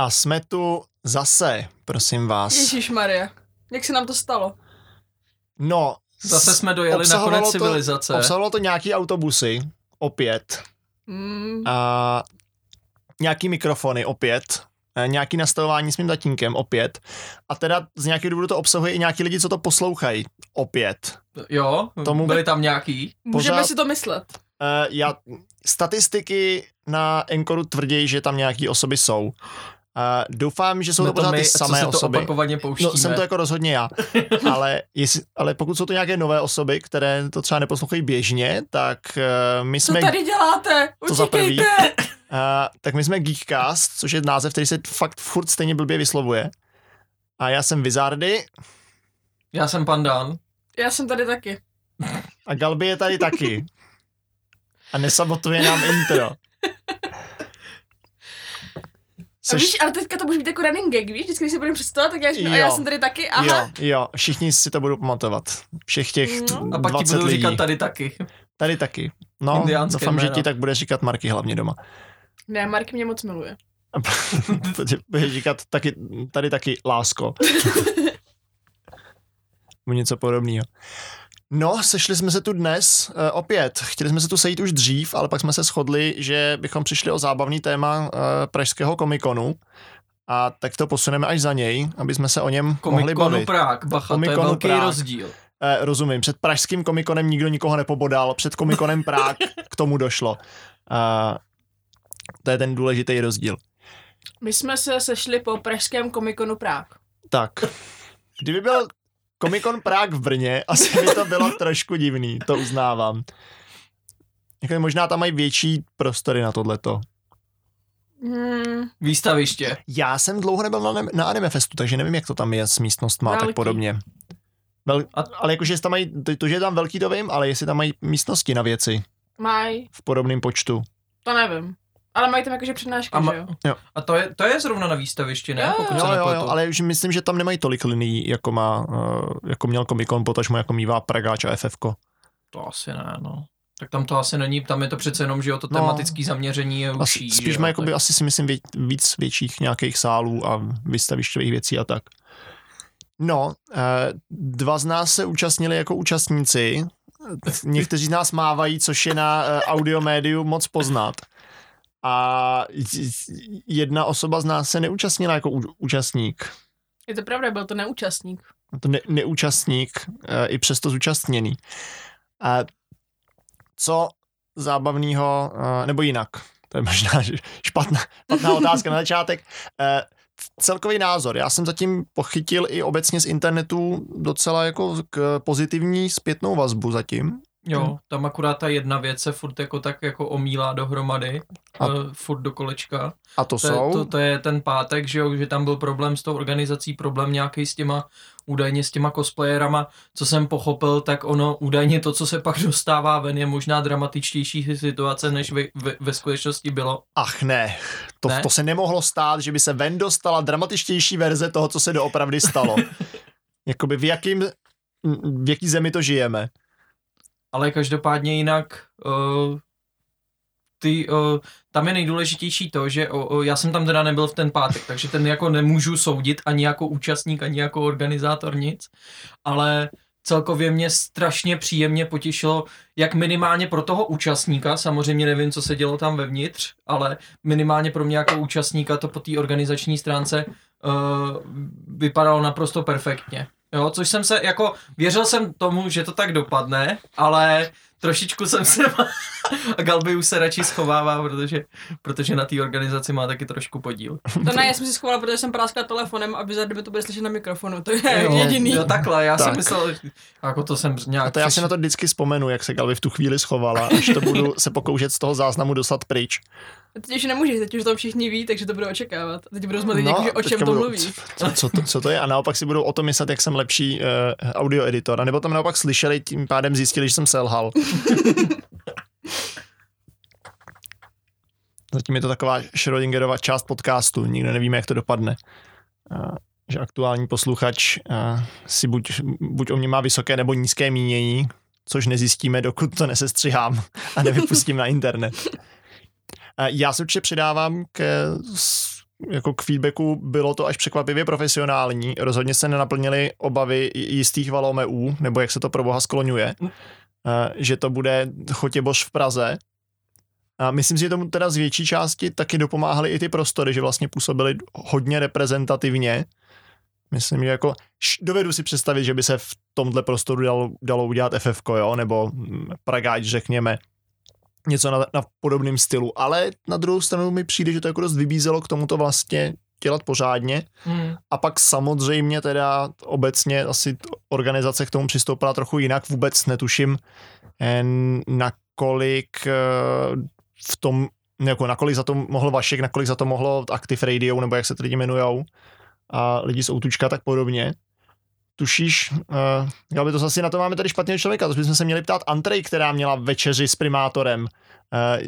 A jsme tu zase, prosím vás. Ježišmarja, jak se nám to stalo? No, zase jsme dojeli na konec civilizace. Obsahovalo to nějaký autobusy, opět. A nějaký mikrofony, opět. Nějaký nastavování s mým tatínkem, opět. A teda z nějakého důvodu to obsahuje i nějaký lidi, co to poslouchají, opět. Jo, byli tam nějaký. Můžeme si to myslet. Statistiky na Enkoru tvrdí, že tam nějaký osoby jsou. Doufám, že jsou to pořád ty samé osoby. No, jsem to jako rozhodně já. Ale pokud jsou to nějaké nové osoby, které to třeba neposlouchají běžně, tak my jsme... Co tady děláte? Utíkejte! Tak my jsme Geekcast, což je název, který se fakt furt stejně blbě vyslovuje. A já jsem Vizardy. Já jsem Pandan. Já jsem tady taky. A Galby je tady taky. A nesabotuje nám intro. Což... Víš, ale teďka to může být jako running gag, víš? Vždycky, když se budeme představovat, tak já říkám, a já jsem tady taky, aha. Jo, všichni si to budou pamatovat. Všech těch 20 lidí. A pak ti budou říkat tady taky. Tady taky. No, doufám, že ti tak bude říkat Marky hlavně doma. Ne, Marky mě moc miluje. To ti bude říkat taky, tady taky, lásko. Něco podobného. No, sešli jsme se tu dnes opět. Chtěli jsme se tu sejít už dřív, ale pak jsme se shodli, že bychom přišli o zábavný téma Pražského komikonu. A tak to posuneme až za něj, aby jsme se o něm mohli bavit. Prague, bacha, Komikonu Prague, to je velký Prague. Rozdíl. Rozumím, před Pražským komikonem nikdo nikoho nepobodal, před komikonem Prague k tomu došlo. To je ten důležitý rozdíl. My jsme se sešli po Pražském komikonu Prague. Tak, kdyby byl... Comic-Con Prague v Brně, asi by to bylo trošku divný, to uznávám. Jako možná tam mají větší prostory na tohleto. Výstaviště. Já jsem dlouho nebyl na Anime Festu, takže nevím, jak to tam je s místnostma a tak podobně. Ale jakože tam mají, to, že je tam velký, to vím, ale jestli tam mají místnosti na věci. Mají. V podobném počtu. To nevím. Ale mají tam jakože přednášky, že jo? A to je zrovna na výstavišti, ne? Jo, ale už myslím, že tam nemají tolik liní, jako měl Comic-Con, potažmo jako mívá Pragáč a FFko. To asi ne, no. Tak tam to asi není, tam je to přece jenom, že jo, to tematické zaměření je užší. Spíš mají, jakoby, asi si myslím, víc větších nějakých sálů a výstavišťových věcí a tak. No, dva z nás se účastnili jako účastníci, někteří z nás mávají, což je na audiomédiu moc poznat. A jedna osoba z nás se neúčastnila jako účastník. Je to pravda, byl to neúčastník. To neúčastník, i přesto zúčastněný. A co zábavného, nebo jinak, to je možná špatná otázka na začátek. Celkový názor, já jsem zatím pochytil i obecně z internetu docela jako pozitivní zpětnou vazbu zatím. Jo, tam akorát ta jedna věc se furt jako tak jako omílá dohromady, furt do kolečka. A to jsou? To je ten pátek, že jo, že tam byl problém s tou organizací, problém nějaký s těma, údajně s těma cosplayerama, co jsem pochopil, tak ono údajně to, co se pak dostává ven, je možná dramatičtější situace, než ve skutečnosti bylo. Ach ne, to se nemohlo stát, že by se ven dostala dramatičtější verze toho, co se doopravdy stalo. Jakoby v jaký zemi to žijeme. Ale každopádně jinak tam je nejdůležitější to, že já jsem tam teda nebyl v ten pátek, takže ten jako nemůžu soudit ani jako účastník, ani jako organizátor nic, ale celkově mě strašně příjemně potěšilo, jak minimálně pro toho účastníka, samozřejmě nevím, co se dělo tam vevnitř, ale minimálně pro mě jako účastníka to po té organizační stránce vypadalo naprosto perfektně. Jo, což jsem se, jako, věřil jsem tomu, že to tak dopadne, ale trošičku jsem se, a Galby už se radši schovává, protože na té organizaci má taky trošku podíl. To ne, já jsem si schovala, protože jsem práskala telefonem, aby za kdyby to bude slyšet na mikrofonu, to je jediný. Jo, takhle, já jsem myslel, jako to jsem nějak... A to já si na to vždycky vzpomenu, jak se Galby v tu chvíli schovala, až to budu se pokoušet z toho záznamu dostat pryč. Teď už nemůžeš, teď už to všichni ví, takže to budou očekávat. Teď budou zmatit, o čem to mluví. Co to je? A naopak si budou o tom myslet, jak jsem lepší audio editor. A nebo tam naopak slyšeli, tím pádem zjistili, že jsem selhal. Zatím je to taková Schrödingerova část podcastu. Nikdo nevíme, jak to dopadne. Že aktuální posluchač si buď o mě má vysoké nebo nízké mínění, což nezjistíme, dokud to nesestřihám a nevypustím na internet. Já se určitě přidávám k jako k feedbacku bylo to až překvapivě profesionální. Rozhodně se nenaplnily obavy jistých valomeů, nebo jak se to pro boha skloňuje, že to bude chotěbož v Praze. A myslím si, že tomu teda z větší části taky dopomáhaly i ty prostory, že vlastně působily hodně reprezentativně. Myslím, že jako dovedu si představit, že by se v tomhle prostoru dalo udělat FFko, jo, nebo Pragáč, řekněme, něco na podobném stylu, ale na druhou stranu mi přijde, že to jako dost vybízelo k tomuto vlastně dělat pořádně. A pak samozřejmě teda obecně asi organizace k tomu přistoupila trochu jinak, vůbec netuším, nakolik za to mohl Vašek, nakolik za to mohlo Active Radio, nebo jak se ty lidi jmenujou, a lidi z Outučka tak podobně. Tušíš, Galby, to asi na to máme tady špatného člověka, to bychom se měli ptát Andrej, která měla večeři s primátorem.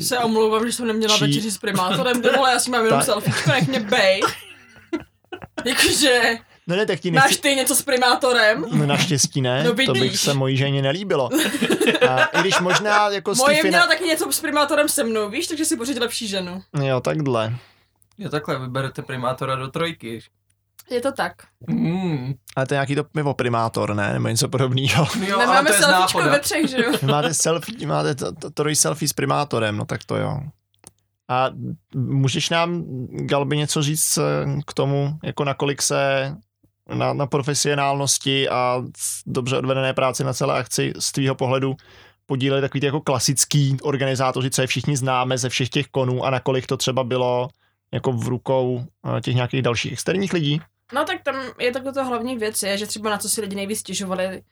Se omlouvám, že jsem neměla večeři s primátorem, dovolá, já si mám jenom selfiečko, nech mě bej. Jakože, no ne, tak máš ty něco s primátorem? No naštěstí ne, no, to bych se mojí ženě nelíbilo. I když možná jako moje měla taky něco s primátorem se mnou, víš, takže si pořiď lepší ženu. Jo, takhle. Jo, takhle, vyberete primátora do trojky. Je to tak. Ale to je nějaký to pivo primátor, ne? Nebo něco podobného. Jo, nemáme selfiečko ve třech, že jo? Máte trojí selfie s primátorem, no tak to jo. A můžeš nám, Galby, něco říct k tomu, jako nakolik se na profesionálnosti a dobře odvedené práci na celé akci z tvýho pohledu podíleli takový jako klasický organizátoři, co je všichni známe ze všech těch konů, a nakolik to třeba bylo jako v rukou těch nějakých dalších externích lidí? No tak tam je takhle to hlavní věc, je, že třeba na co si lidi nejvíc stěžovali,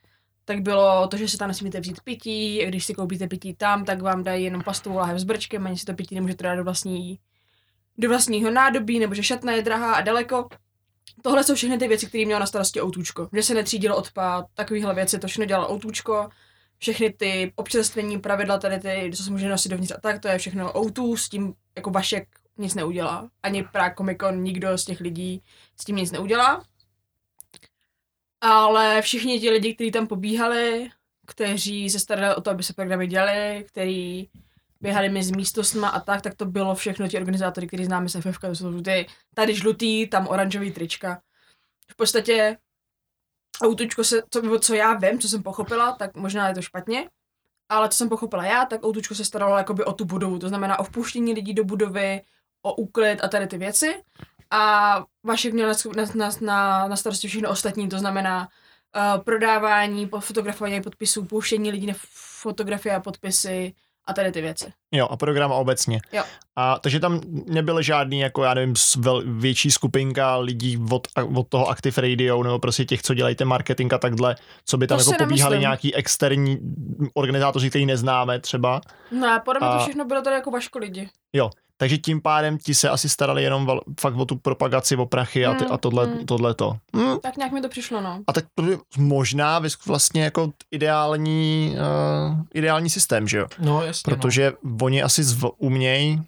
tak bylo to, že se tam nesmíte vzít pití, když si koupíte pití tam, tak vám dají jenom plastovou láhev s brčkem, ani si to pití nemůžete dát do vlastního nádobí, nebo že šatna je drahá a daleko. Tohle jsou všechny ty věci, které mělo na starosti Outučko, že se netřídilo odpad, takovýhle věci, to všechno dělalo Outučko, všechny ty občerstvení pravidla, tady ty, co se může nosit dovnitř a tak, to je všechno Outu, s tím jako Vašek nic neudělá. Ani Prague Comic-Con, nikdo z těch lidí s tím nic neudělá. Ale všichni ti lidi, kteří tam pobíhali, kteří se starali o to, aby se programy dělali, kteří běhali mezi místnostma a tak, tak to bylo všechno ti organizátory, kteří známe z FFK, to jsou tady žlutý, tam oranžový trička. V podstatě Outučko se, co já vím, co jsem pochopila, tak možná je to špatně, ale co jsem pochopila já, tak Outučko se staralo jakoby o tu budovu, to znamená o vpuštění lidí do budovy, o úklid a tady ty věci, a Vašek měl na starosti všechno ostatní, to znamená prodávání, fotografování podpisů, pouštění lidí na fotografie a podpisy a tady ty věci. Jo, a program obecně. Jo. A takže tam nebyl žádný, jako já nevím, větší skupinka lidí od toho Active Radio, nebo prostě těch, co dělají ten marketing a takhle, co by tam to jako pobíhali nějaký externí organizátoři, který neznáme třeba. No, podobně to všechno bylo tady jako Vaško lidi. Jo. Takže tím pádem ti se asi starali jenom fakt o tu propagaci, o prachy a tohleto. Tak nějak mi to přišlo, no. A tak to je možná vlastně jako ideální systém, že jo? No, jasně. Protože oni asi umějí.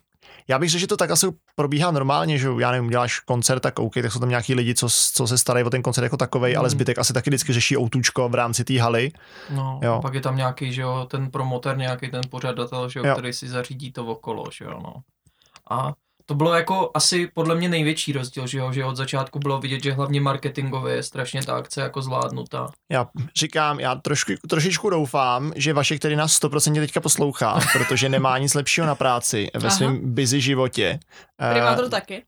Já bych řekl, že to tak asi probíhá normálně, že já nevím, děláš koncert a koukej, tak jsou tam nějaký lidi, co se starají o ten koncert jako takovej, ale zbytek asi taky vždycky řeší Outučko v rámci té haly. No, jo. Pak je tam nějaký, že jo, ten promoter, nějaký ten pořadatel, že jo, který si zařídí to okolo, že jo, no. A to bylo jako asi podle mě největší rozdíl, že od začátku bylo vidět, že hlavně marketingově je strašně ta akce jako zvládnutá. Já říkám, já trošičku doufám, že Vašek, který nás 100% teďka poslouchá, protože nemá nic lepšího na práci ve svém busy životě.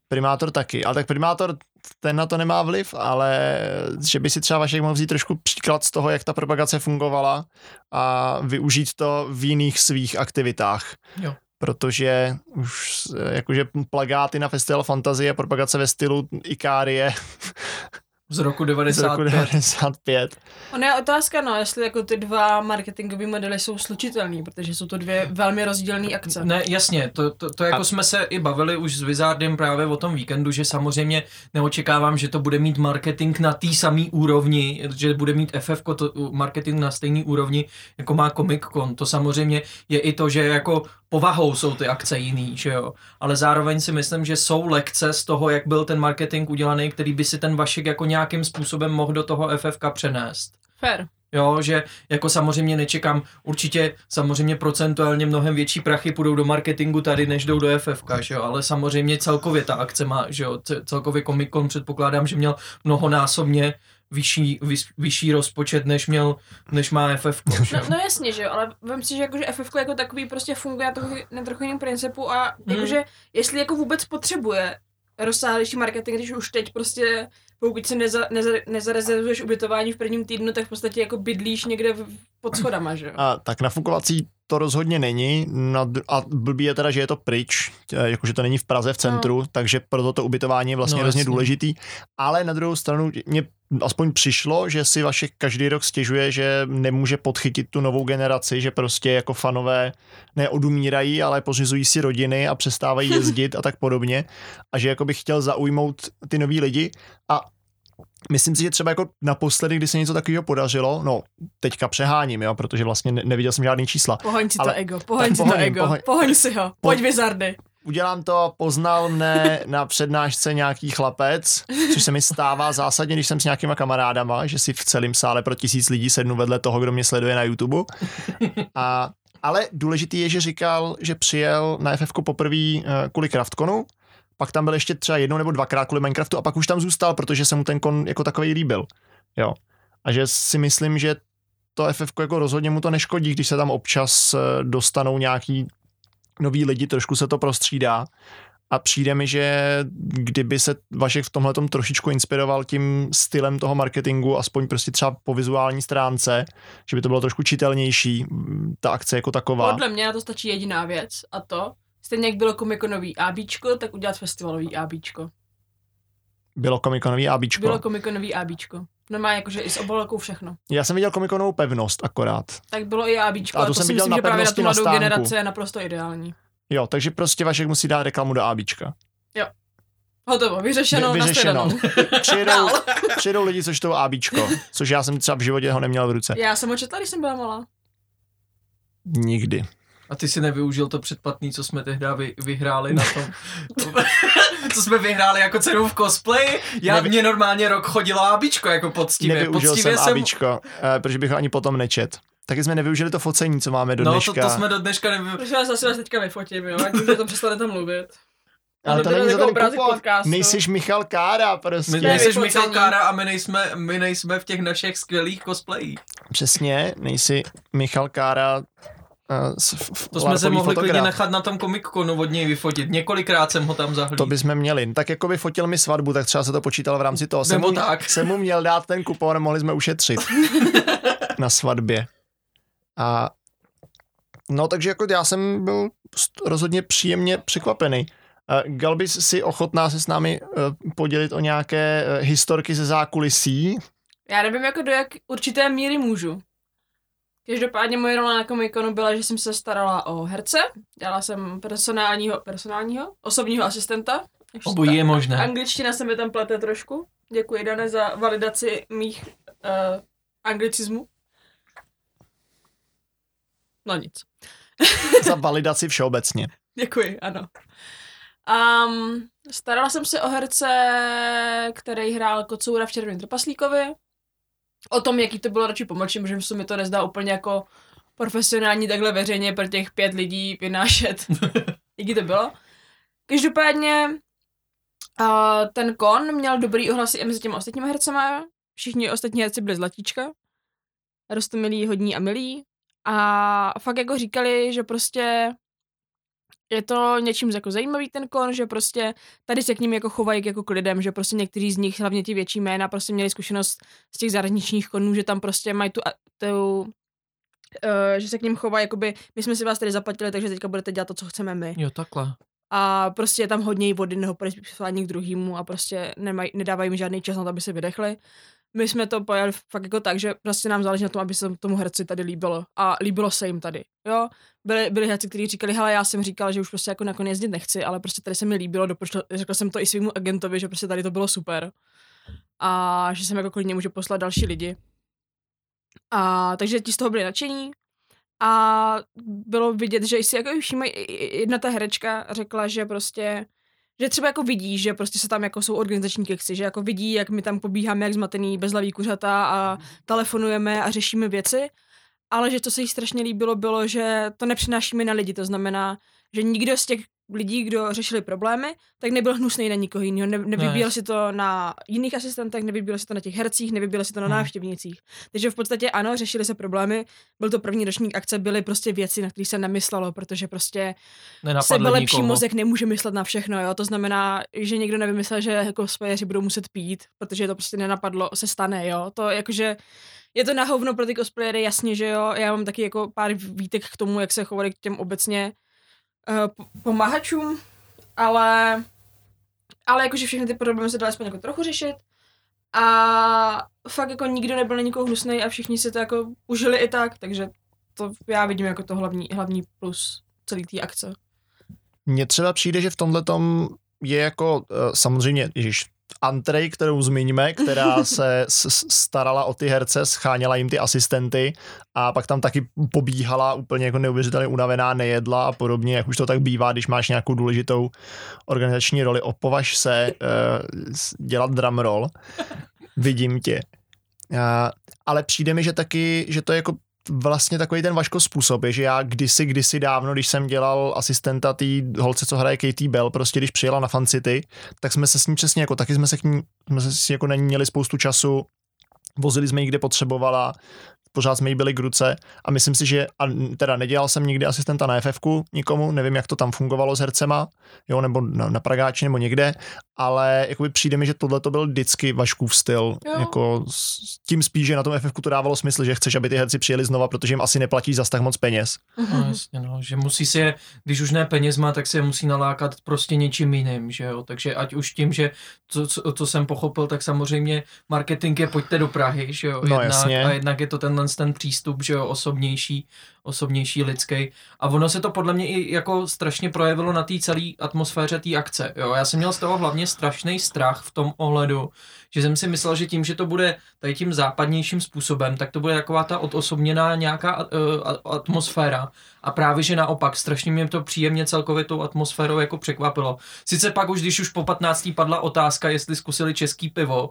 Primátor taky, ale tak primátor ten na to nemá vliv, ale že by si třeba Vašek mohl vzít trošku příklad z toho, jak ta propagace fungovala, a využít to v jiných svých aktivitách. Jo. Protože už jakože plakáty na Festival Fantazie, propagace ve stylu Ikárie z roku 95. Ona je otázka, no, jestli jako ty dva marketingové modely jsou slučitelný, protože jsou to dvě velmi rozdílné akce. Ne, jasně, to jako jsme se i bavili už s Vizardem právě o tom víkendu, že samozřejmě neočekávám, že to bude mít marketing na té samé úrovni, že bude mít FFko marketing na stejné úrovni, jako má Comic-Con. To samozřejmě je i to, že jako povahou jsou ty akce jiný, že jo. Ale zároveň si myslím, že jsou lekce z toho, jak byl ten marketing udělaný, který by si ten Vašek jako nějakým způsobem mohl do toho FFK přenést. Fair. Jo, že jako samozřejmě nečekám, určitě samozřejmě procentuálně mnohem větší prachy půjdou do marketingu tady, než jdou do FFK, že jo, ale samozřejmě celkově ta akce má, že jo, celkově Comic-Con předpokládám, že měl mnohonásobně vyšší rozpočet, než má FFK. No jasně, že jo, ale vem si, že jakože FFK jako takový prostě funguje na trochu jiném principu a jakože jestli jako vůbec potřebuje rozsáhlejší marketing, když už teď prostě pokud si nezarezervuješ ubytování v prvním týdnu, tak v podstatě jako bydlíš někde pod schodama, že jo? A tak nafukovací to rozhodně není a blbý je teda, že je to pryč, jakože to není v Praze v centru, no. Takže proto to ubytování je vlastně hrozně důležitý, ale na druhou stranu mě aspoň přišlo, že si Vašek každý rok stěžuje, že nemůže podchytit tu novou generaci, že prostě jako fanové neodumírají, ale pořizují si rodiny a přestávají jezdit a tak podobně a že jako bych chtěl zaujmout ty nový lidi a myslím si, že třeba jako naposledy, kdy se něco takového podařilo, no teďka přeháním, jo, protože vlastně neviděl jsem žádný čísla. Pohoň si to ego, pojď Vizardy. Udělám to, poznal mne na přednášce nějaký chlapec, což se mi stává zásadně, když jsem s nějakýma kamarádama, že si v celém sále pro 1000 lidí sednu vedle toho, kdo mě sleduje na YouTube. Ale důležitý je, že říkal, že přijel na FFku poprvé kvůli Craftconu, pak tam byl ještě třeba jednou nebo dvakrát kvůli Minecraftu a pak už tam zůstal, protože se mu ten kon jako takovej líbil. Jo. A že si myslím, že to FFko jako rozhodně mu to neškodí, když se tam občas dostanou nějaký noví lidi, trošku se to prostřídá a přijde mi, že kdyby se Vašek v tomhletom trošičku inspiroval tím stylem toho marketingu, aspoň prostě třeba po vizuální stránce, že by to bylo trošku čitelnější, ta akce jako taková. Podle mě na to stačí jediná věc a to, stejně jak bylo Comic-Conový ABčko, tak udělat festivalový ABčko. Bylo Comic-Conový ABčko. Normálně jakože i s obálkou všechno. Já jsem viděl Comic-Conovou pevnost akorát. Tak bylo i ABčko, a to jsem si myslím, že právě na tu mladou generaci je naprosto ideální. Jo, takže prostě Vašek musí dát reklamu do ABčka. Jo. Hotovo, vyřešeno. Přijedou lidi, co čtou ABčko, což já jsem třeba v životě ho neměl v ruce. Já jsem ho četla, když jsem byla malá. Nikdy. A ty si nevyužil to předplatný, co jsme tehdy vyhráli na tom. Co jsme vyhráli jako cenu v cosplay. Mě normálně rok chodilo ABčko jako poctivě. Nevyužil jsem ABčko, protože bych ho ani potom nečet. Taky jsme nevyužili to focení, co máme do dneška. No to jsme do dneška nevyužili. Protože vás asi teďka vyfotím, jo? Ať můžete tam přestanete mluvit. Ale to není za ten kupon, nejsiš Michal Kára prostě. Nejsiš Michal Kára a my nejsme v těch našich skvělých cosplayích. Přesně, nejsi Michal Kára. To jsme se mohli klidně nechat na tom Comic-Conu od něj vyfotit. Několikrát jsem ho tam zahlídl. To bychom měli. Tak jako by fotil mi svatbu, tak třeba se to počítalo v rámci toho. Jsem mu měl dát ten kupon, mohli jsme ušetřit na svatbě. A no takže jako já jsem byl rozhodně příjemně překvapený. Galby, si ochotná se s námi podělit o nějaké historky ze zákulisí? Já nevím jako do jak určité míry můžu. Každopádně moje rola na Comic-Conu byla, že jsem se starala o herce, dělala jsem personálního, osobního asistenta. Obojí je možné. Angličtina se mi tam plete trošku. Děkuji, Dane, za validaci mých anglicismů. No nic. Za validaci všeobecně. Děkuji, ano. Starala jsem se o herce, který hrál Kocoura v Červeném trpaslíkovi. O tom, jaký to bylo, radši pomlčím, protože se mi to nezdá úplně jako profesionální takhle veřejně pro těch 5 lidí vynášet, jaký to bylo. Každopádně ten kon měl dobrý ohlasy i mezi těmi ostatními hercema. Všichni ostatní herci byli zlatíčka, roztomilí, hodní a milí. A fakt jako říkali, že prostě je to něčím jako zajímavý ten kon, že prostě tady se k ním jako chovají jako k lidem, že prostě někteří z nich, hlavně ti větší jména, prostě měli zkušenost z těch zahraničních konů, že tam prostě mají že se k ním chovají jakoby, my jsme si vás tady zaplatili, takže teďka budete dělat to, co chceme my. Jo, takhle. A prostě je tam hodně vody, nebo přesvání k druhýmu a prostě nedávají jim žádný čas na to, aby se vydechli. My jsme to pojali fakt jako tak, že prostě nám záleží na tom, aby se tomu herci tady líbilo. A líbilo se jim tady, jo. Byli herci, kteří říkali, hele, já jsem říkal, že už prostě jako nakonec jezdit nechci, ale prostě tady se mi líbilo, řekl jsem to i svému agentovi, že prostě tady to bylo super. A že jsem jako klidně můžu poslat další lidi. A takže ti z toho byli nadšení. A bylo vidět, že si jako všímají, jedna ta herečka řekla, že prostě že třeba jako vidí, že prostě se tam jako jsou organizační keksy, že jako vidí, jak my tam pobíháme jak zmatený bezhlaví kuřata a telefonujeme a řešíme věci, ale že to se jí strašně líbilo bylo, že to nepřenášíme na lidi, to znamená, že nikdo z těch lidí, kdo řešili problémy, tak nebyl hnusný na nikoho jiného, nevybíjel si to na jiných asistentech, nevybíjel si to na těch hercích, nevybíjel si to na návštěvnicích. Takže v podstatě ano, řešili se problémy, byl to první ročník akce, byly prostě věci, na které se nemyslelo, protože prostě sebelepší mozek nemůže myslet na všechno, jo? To znamená, že někdo nevymyslel, že jako cosplayeři budou muset pít, protože to prostě nenapadlo, se stane, jo, to jakože je to na hovno pro ty cosplayery, jasně, že jo, já mám taky jako pár výtek k tomu, jak se chovali k těm obecně pomáhačům, ale jakože všechny ty problémy se dali aspoň jako trochu řešit a fakt jako nikdo nebyl na nikoho hnusnej a všichni si to jako užili i tak, takže to já vidím jako to hlavní plus celý té akce. Mně třeba přijde, že v tomhletom je jako samozřejmě, ježiš, Andrej, kterou zmíníme, která se starala o ty herce, scháněla jim ty asistenty a pak tam taky pobíhala úplně jako neuvěřitelně unavená, nejedla a podobně, jak už to tak bývá, když máš nějakou důležitou organizační roli. Opovaž se dělat drumroll, vidím tě. Ale přijde mi, že taky, že to je jako vlastně takový ten Vaško způsob je, že já kdysi dávno, když jsem dělal asistenta té holce, co hraje Katie Bell, prostě když přijela na Fan City, tak jsme se s ní přesně jako, taky jsme se jako na ní měli spoustu času, vozili jsme ji, kde potřebovala, pořád jsme jí byli k ruce a myslím si, že a teda nedělal jsem nikdy asistenta na FFku nikomu, nevím, jak to tam fungovalo s hercema, jo, nebo na Pragáči, nebo někde, ale jakoby přijde mi, že tohle to byl vždycky Vaškův styl, jo. Jako tím spíš, že na tom FFku to dávalo smysl, že chceš, aby ty herci přijeli znova, protože jim asi neplatí zas tak moc peněz. No, jasně, no, že musí si je, když už ne penězma, tak se je musí nalákat prostě něčím jiným, že jo, takže ať už tím, že to jsem pochopil, tak samozřejmě marketing je pojďte do Prahy, že jo, no, jednak je to ten přístup, že jo, osobnější lidský. A ono se to podle mě i jako strašně projevilo na té celé atmosféře té akce. Jo. Já jsem měl z toho hlavně strašný strach v tom ohledu, že jsem si myslel, že tím, že to bude tady tím západnějším způsobem, tak to bude taková ta odosobněná nějaká atmosféra. A právě, že naopak, strašně mě to příjemně celkově tou atmosférou jako překvapilo. Sice pak už, když už po 15. padla otázka, jestli zkusili český pivo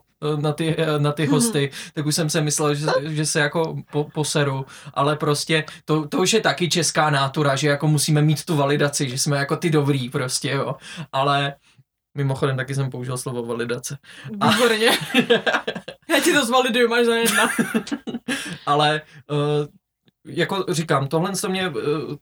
na ty hosty, tak už jsem se myslel, že se jako poseru, ale prostě to už je taky česká nátura, že jako musíme mít tu validaci, že jsme jako ty dobrý prostě, jo. Ale mimochodem taky jsem použil slovo validace. Výborně. Já ti to zvaliduju, máš za jedna. Ale jako říkám,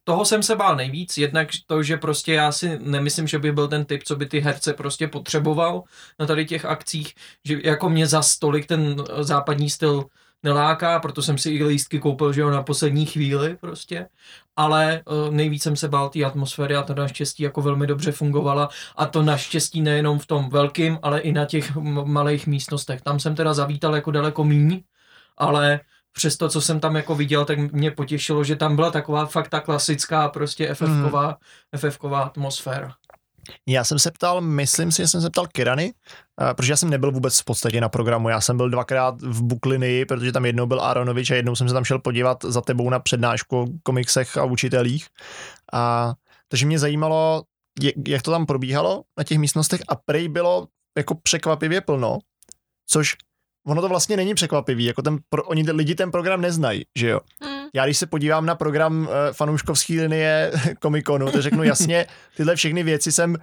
toho jsem se bál nejvíc, jednak to, že prostě já si nemyslím, že by byl ten typ, co by ty herce prostě potřeboval na tady těch akcích, že jako mě za stolik ten západní styl neláká, proto jsem si i lístky koupil, že jo, na poslední chvíli prostě, ale nejvíc jsem se bál té atmosféry a ta naštěstí jako velmi dobře fungovala a to naštěstí nejenom v tom velkým, ale i na těch malých místnostech. Tam jsem teda zavítal jako daleko míň, ale přes to, co jsem tam jako viděl, tak mě potěšilo, že tam byla taková fakt ta klasická prostě FF-ková atmosféra. Já jsem se ptal, myslím si, že jsem se ptal Kirany, protože já jsem nebyl vůbec v podstatě na programu, já jsem byl dvakrát v Buklinii, protože tam jednou byl Aaronovitch a jednou jsem se tam šel podívat za tebou na přednášku o komiksech a učitelích. Takže mě zajímalo, jak to tam probíhalo na těch místnostech a prej bylo jako překvapivě plno, což ono to vlastně není překvapivý, jako oni lidi ten program neznají, že jo. Já když se podívám na program fanouškovský linie Comic-Conu, to řeknu jasně, tyhle všechny věci jsem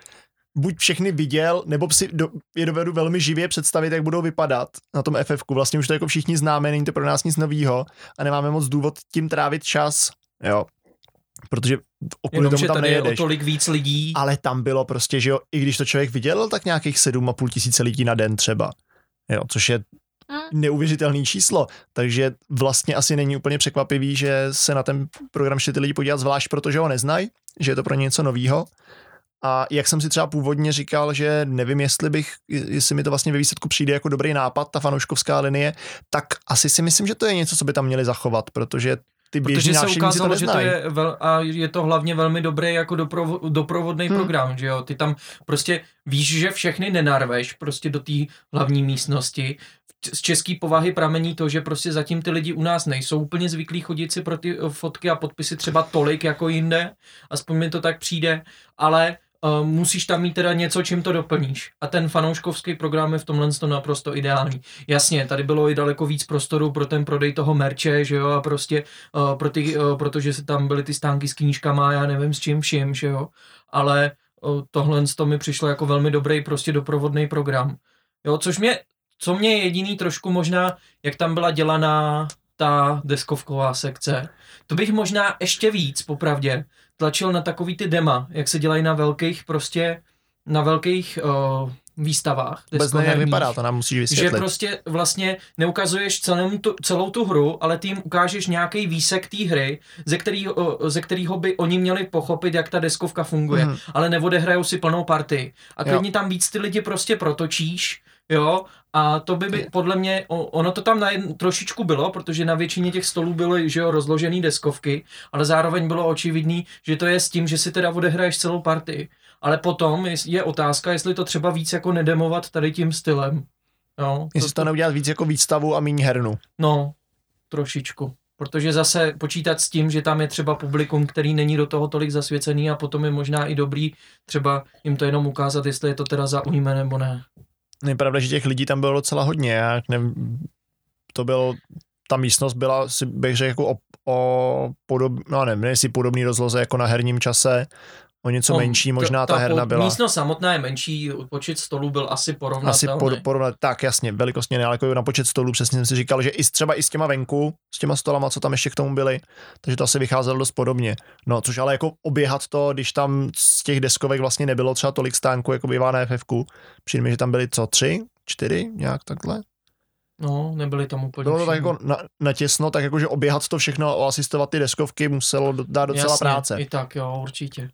buď všechny viděl, nebo je dovedu velmi živě představit, jak budou vypadat na tom FF-ku. Vlastně už to jako všichni známe, není to pro nás nic novýho a nemáme moc důvod tím trávit čas, jo. Protože okolo tomu tam nejedeš. Je tolik víc lidí. Ale tam bylo prostě, že jo, i když to člověk viděl, tak nějakých 7,5 tisíce lidí na den třeba, jo, což je neuvěřitelný číslo, takže vlastně asi není úplně překvapivý, že se na ten program šli ty lidi podívat, zvlášť protože ho neznají, že je to pro ně něco novýho. A jak jsem si třeba původně říkal, že nevím, jestli mi to vlastně ve výsledku přijde jako dobrý nápad, ta fanouškovská linie, tak asi si myslím, že to je něco, co by tam měli zachovat, protože ty běžní návštěvníci to neznají. Protože se ukázalo, že to je a je to hlavně velmi dobrý jako doprovodný program, že jo, ty tam prostě víš, že všechny nenarveš prostě do té hlavní místnosti. Z české povahy pramení to, že prostě zatím ty lidi u nás nejsou úplně zvyklí chodit si pro ty fotky a podpisy třeba tolik jako jinde, aspoň mi to tak přijde, ale musíš tam mít teda něco, čím to doplníš. A ten fanouškovský program je v tomhle to naprosto ideální. Jasně, tady bylo i daleko víc prostoru pro ten prodej toho merče, že jo, a prostě pro ty, protože se tam byly ty stánky s knížkama, já nevím s čím vším, že jo, ale tohle to mi přišlo jako velmi dobrý prostě doprovodný program. Jo, co mě jediný trošku možná, jak tam byla dělaná ta deskovková sekce, to bych možná ještě víc, popravdě, tlačil na takový ty dema, jak se dělají na velkých prostě, na velkých výstavách. Vůbec ne, jak vypadá, to nám musíš vysvětlit. Že prostě vlastně neukazuješ celou tu hru, ale ty jim ukážeš nějaký výsek té hry, ze kterého by oni měli pochopit, jak ta deskovka funguje, ale neodehrajou si plnou partii. A klidně tam víc ty lidi prostě protočíš, jo, a to by podle mě, ono to tam trošičku bylo, protože na většině těch stolů byly, že jo, rozložený deskovky, ale zároveň bylo očividný, že to je s tím, že si teda odehraješ celou partii. Ale potom je otázka, jestli to třeba víc jako nedemovat tady tím stylem. No, jestli to neudělat víc jako výstavu a míň hernu. No, trošičku. Protože zase počítat s tím, že tam je třeba publikum, který není do toho tolik zasvěcený, a potom je možná i dobrý třeba jim to jenom ukázat, jestli je to teda zaujme nebo ne. Je pravda, že těch lidí tam bylo docela hodně. Já nevím, to bylo, ta místnost byla, si bych řekl, jako podobný rozloze jako na herním čase, o něco menší, možná ta herna byla. Místnost samotná je menší, počet stolů byl asi porovnatelný. Tak jasně, velikostně ne, ale jako na počet stolů přesně jsem si říkal, že třeba i s těma venku, s těma stolama, co tam ještě k tomu byly, takže to asi vycházelo dost podobně. No, což ale jako oběhat to, když tam z těch deskovek vlastně nebylo třeba tolik stánků, jako bývá na FF-ku, přijde mi, že tam byly 3, 4, nějak takhle. No, nebyly tam úplně. Bylo to tak jako natěsno, tak jakože oběhat to všechno a asistovat ty deskovky muselo dát docela jasně, práce. I tak, jo, určitě.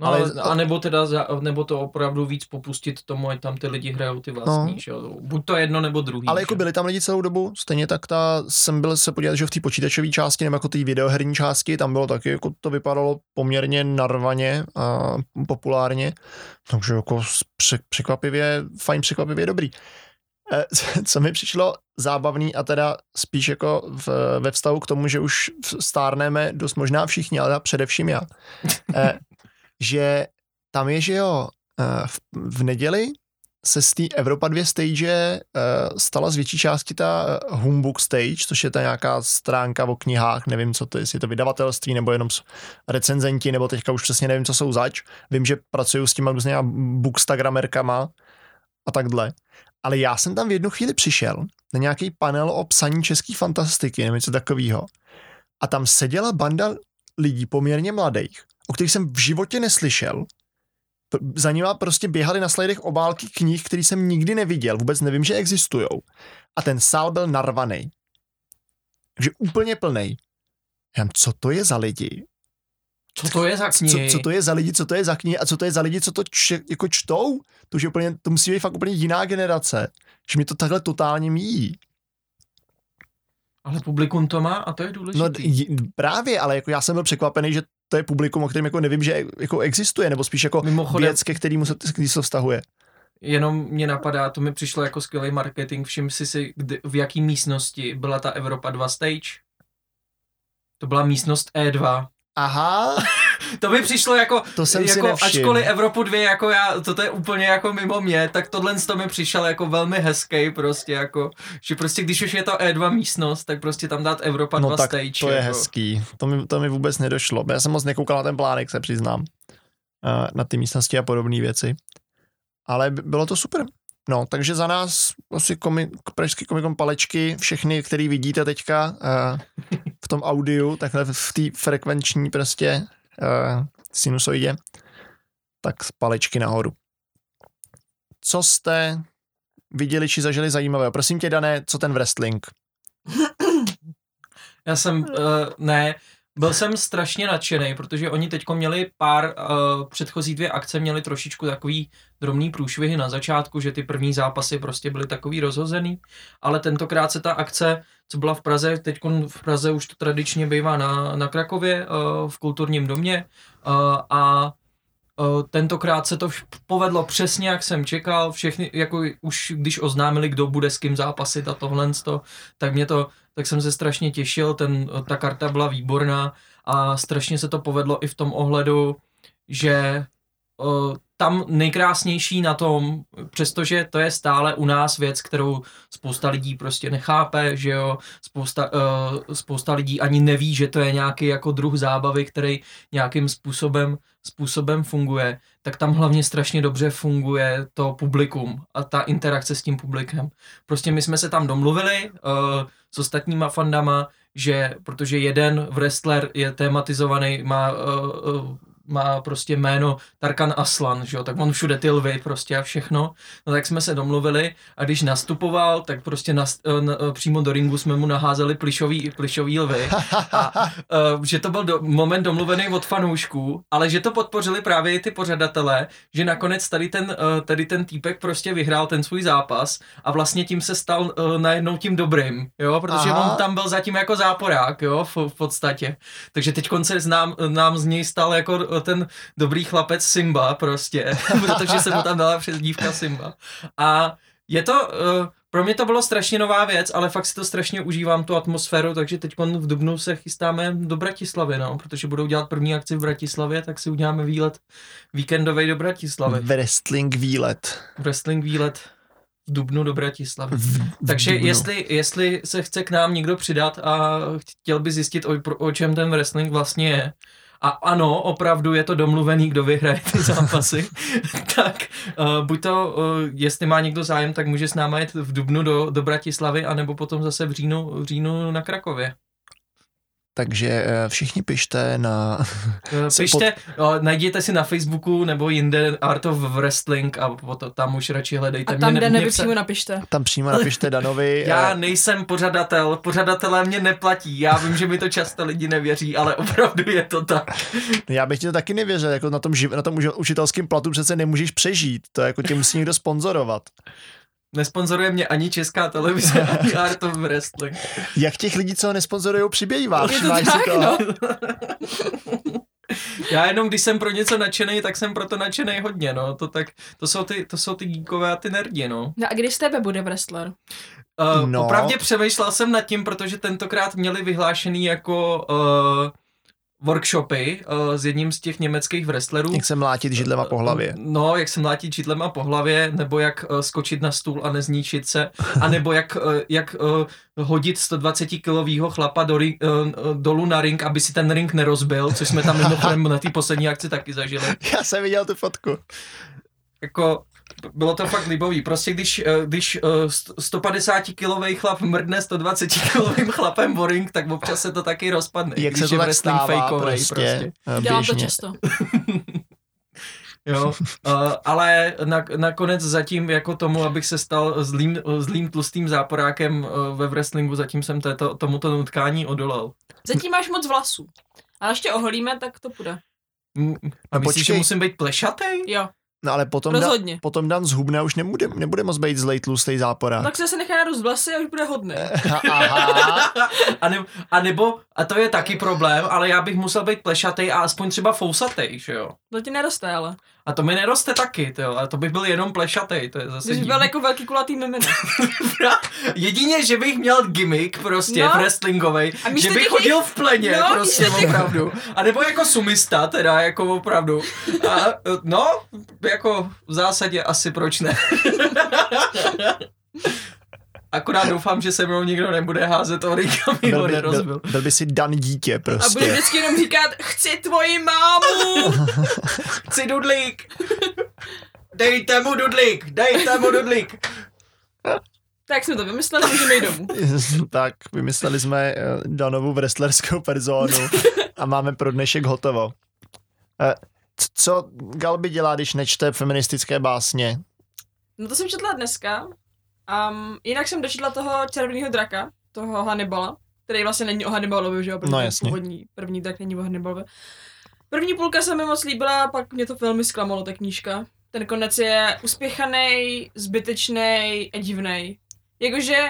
No, a nebo teda, nebo to opravdu víc popustit tomu, ať tam ty lidi hrajou ty vlastní, že jo? Buď to jedno, nebo druhý. Ale jako byli tam lidi celou dobu, stejně tak jsem byl se podívat, že v té počítačové části, nebo jako té videoherní části, tam bylo taky, jako to vypadalo poměrně narvaně a populárně, takže jako překvapivě dobrý. Co mi přišlo zábavný a teda spíš jako ve vztahu k tomu, že už stárneme dost možná všichni, ale především já, že tam je, že jo, v neděli se z té Evropa 2 stage stala z větší části ta Homebook stage, což je ta nějaká stránka o knihách, nevím, co to je, jestli je to vydavatelství, nebo jenom recenzenti, nebo teďka už přesně nevím, co jsou zač. Vím, že pracuju s těma různýma bookstagramerkama a takhle. Ale já jsem tam v jednu chvíli přišel na nějaký panel o psaní české fantastiky, nebo něco takového. A tam seděla banda lidí poměrně mladých, o kterých jsem v životě neslyšel. Za nima prostě běhaly na slajdech obálky knih, které jsem nikdy neviděl, vůbec nevím, že existujou. A ten sál byl narvaný. Takže úplně plnej. Co to je za lidi? Co to je za knihy? Co to je za lidi, co to je za knihy a co to je za lidi, co to jako čtou? To už je úplně, to musí být fakt úplně jiná generace. Že mi to takhle totálně míjí. Ale publikum to má a to je důležité. No právě, ale jako já jsem byl překvapený, že to je publikum, o kterém jako nevím, že jako existuje, nebo spíš jako věc, ke kterému se to vztahuje. Jenom mě napadá, to mi přišlo jako skvělý marketing, všim si, v jaký místnosti byla ta Evropa 2 stage? To byla místnost E2. Aha. To mi přišlo jako, to jsem jako si ačkoliv Evropu 2, jako já, to je úplně jako mimo mě, tak tohle to mi přišlo jako velmi hezký prostě jako, že prostě když už je to E2 místnost, tak prostě tam dát Evropa 2 stage. No tak to je jako hezký, to mi vůbec nedošlo, já jsem moc nekoukal na ten plánek, se přiznám, na ty místnosti a podobné věci, ale bylo to super. No, takže za nás asi pražský komikon palečky, všechny, který vidíte teďka v tom audiu, takhle v té frekvenční prostě sinusoidě, tak palečky nahoru. Co jste viděli, či zažili zajímavého? Prosím tě, Dané, co ten wrestling? Já jsem, byl jsem strašně nadšený, protože oni teďko měli pár předchozí dvě akce, měli trošičku takový drobný průšvihy na začátku, že ty první zápasy prostě byly takový rozhozený, ale tentokrát se ta akce, co byla v Praze, teďko v Praze už to tradičně bývá na Krakově, v kulturním domě, a tentokrát se to povedlo přesně, jak jsem čekal, všechny, jako už když oznámili, kdo bude s kým zápasit a tohlensto, tak jsem se strašně těšil, ta karta byla výborná a strašně se to povedlo i v tom ohledu, že tam nejkrásnější na tom, přestože to je stále u nás věc, kterou spousta lidí prostě nechápe, že jo, spousta lidí ani neví, že to je nějaký jako druh zábavy, který nějakým způsobem funguje, tak tam hlavně strašně dobře funguje to publikum a ta interakce s tím publikem. Prostě my jsme se tam domluvili s ostatníma fandama, že protože jeden wrestler je tematizovaný, má prostě jméno Tarkan Aslan, že jo, tak on všude ty lvy prostě a všechno, no tak jsme se domluvili a když nastupoval, tak prostě přímo do ringu jsme mu naházeli plišový lvy a že to byl moment domluvený od fanoušků, ale že to podpořili právě i ty pořadatelé, že nakonec tady ten týpek prostě vyhrál ten svůj zápas a vlastně tím se stal najednou tím dobrým, jo, protože On tam byl zatím jako záporák, jo, v podstatě, takže teď konce nám z něj stal jako ten dobrý chlapec Simba prostě, protože se mu tam dala přezdívka Simba. A je to, pro mě to bylo strašně nová věc, ale fakt si to strašně užívám, tu atmosféru, takže teď v dubnu se chystáme do Bratislavy, no, protože budou dělat první akci v Bratislavě, tak si uděláme výlet víkendovej do Bratislavy. Wrestling výlet. V dubnu do Bratislavy. Takže jestli se chce k nám někdo přidat a chtěl by zjistit, o čem ten wrestling vlastně je, a ano, opravdu je to domluvený, kdo vyhraje ty zápasy, tak buď to, jestli má někdo zájem, tak může s náma jít v dubnu do Bratislavy, anebo potom zase v říjnu na Krakově. Takže všichni pište na... najděte si na Facebooku nebo jinde Art of Wrestling a tam už radši hledejte. A tam přímo napište. Tam přímo napište Danovi. Já nejsem pořadatel, pořadatelé mě neplatí. Já vím, že mi to často lidi nevěří, ale opravdu je to tak. Já bych ti to taky nevěřil, jako na tom učitelském platu přece nemůžeš přežít, to jako tě musí někdo sponzorovat. Nesponzoruje mě ani Česká televize, ani Art of Wrestling. Jak těch lidí, co ho nesponzorujou, přibývá? Je to tak, no. Já jenom, když jsem pro něco nadšenej, tak jsem pro to nadšenej hodně, no. To jsou ty geekové a ty nerdi, no. No a když z tebe bude wrestler? Opravdě přemýšlel jsem nad tím, protože tentokrát měli vyhlášený jako... workshopy s jedním z těch německých wrestlerů. Jak se mlátit židlema po hlavě. No, jak se mlátit židlema po hlavě, nebo jak skočit na stůl a nezničit se, a nebo jak hodit 120-kilovýho chlapa dolů na ring, aby si ten ring nerozbil, což jsme tam mimochodem na té poslední akci taky zažili. Já jsem viděl tu fotku. Jako... Bylo to fakt libový, prostě když 150-kilovej chlap mrdne 120-kilovým chlapem boring, tak občas se to taky rozpadne. Jak když se to tak stává prostě. Dělám to často. Jo, ale nakonec zatím jako tomu, abych se stal zlým tlustým záporákem ve wrestlingu, zatím jsem tomuto nutkání odolal. Zatím máš moc vlasů, ale ještě oholíme, tak to půjde. A myslíš, že musím být plešatej? Jo. No ale potom Dan zhubne a už nebude moc být zlej tlustej záporák. Tak se nechá narůst vlasy a už bude hodný. Aha. A to je taky problém, ale já bych musel být plešatej a aspoň třeba fousatej, že jo? To ti neroste, ale. A to mi neroste taky, a to bych byl jenom plešatej, to je zase když byl jako velký kulatý mimino. Jedině, že bych měl gimmick prostě wrestlingovej, že bych chodil v pleně prostě opravdu. A nebo jako sumista, teda jako opravdu. A, no, jako v zásadě asi proč ne. Akorát doufám, že se mnou nikdo nebude házet origami, ho nerozbil. Byl by si Dan dítě prostě. A bude vždycky jenom říkat, chci tvoji mámu, chci dudlík, dejte mu dudlík. Tak jsme to vymysleli, můžeme jít domů. Tak, vymysleli jsme Danovu wrestlerskou personu a máme pro dnešek hotovo. Co Galby dělá, když nečte feministické básně? No to jsem četla dneska. Jinak jsem dočetla toho Červeného draka, toho Hannibala, který vlastně není o Hannibalovi, že jo? No jasně. První drak není o Hannibalovi. První půlka se mi moc líbila, pak mě to velmi zklamalo, ta knížka. Ten konec je uspěchanej, zbytečnej a divnej. Jakože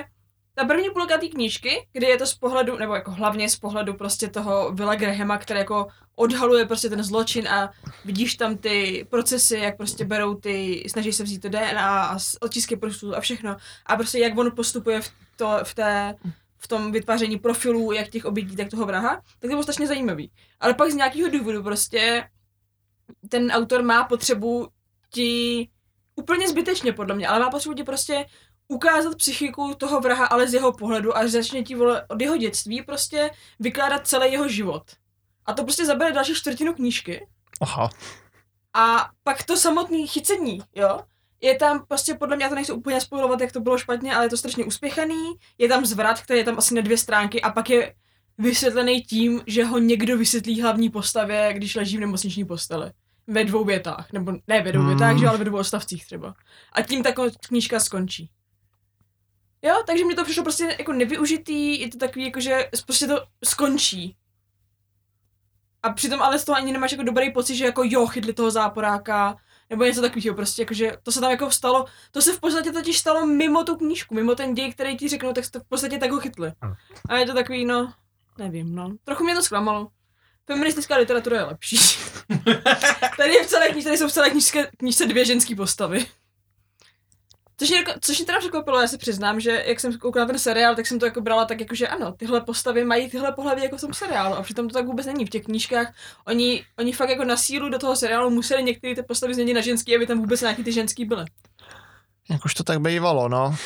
ta první půlka té knížky, kdy je to z pohledu, nebo jako hlavně z pohledu prostě toho Villa Grahama, který jako odhaluje prostě ten zločin a vidíš tam ty procesy, jak prostě berou ty, snaží se vzít to DNA a otisky prstů a všechno a prostě jak on postupuje v tom vytváření profilů, jak těch obětí, tak toho vraha, tak to bylo strašně zajímavý. Ale pak z nějakého důvodu prostě ten autor má potřebu ti, úplně zbytečně podle mě, ale má potřebu ti prostě ukázat psychiku toho vraha, ale z jeho pohledu a začne ti od jeho dětství prostě vykládat celý jeho život. A to prostě zabere další čtvrtinu knížky. Aha. A pak to samotné chycení, jo? Je tam prostě, podle mě, já to nechci úplně spoilovat, jak to bylo špatně, ale je to strašně uspěchaný. Je tam zvrat, který je tam asi na 2 stránky a pak je vysvětlený tím, že ho někdo vysvětlí hlavní postavě, když leží v nemocniční posteli. Ve 2 větách, nebo ne ve 2 větách, že, ale ve 2 odstavcích třeba. A tím ta knížka skončí. Jo, takže mi to přišlo prostě jako nevyužitý, je to takový jako, že prostě to skončí. A přitom ale z toho ani nemáš jako dobrý pocit, že jako jo, chytli toho záporáka, nebo něco takového prostě, jakože to se tam jako stalo, to se v podstatě totiž stalo mimo tu knížku, mimo ten děj, který ti řeknou, tak to v podstatě tak ho chytli. A je to takový, no, nevím, no, trochu mě to zklamalo. Feministická literatura je lepší. Tady, je v celé knížce, tady jsou v celé knížce 2 ženský postavy. Což mě teda překvapilo, já se přiznám, že jak jsem koukala ten seriál, tak jsem to jako brala tak, jakože ano, tyhle postavy mají tyhle pohlaví jako v tom seriálu a přitom to tak vůbec není v těch knížkách. Oni fakt jako na sílu do toho seriálu museli některé ty postavy změnit na ženský, aby tam vůbec nějaký ty ženský byly. Jak už to tak bývalo, no.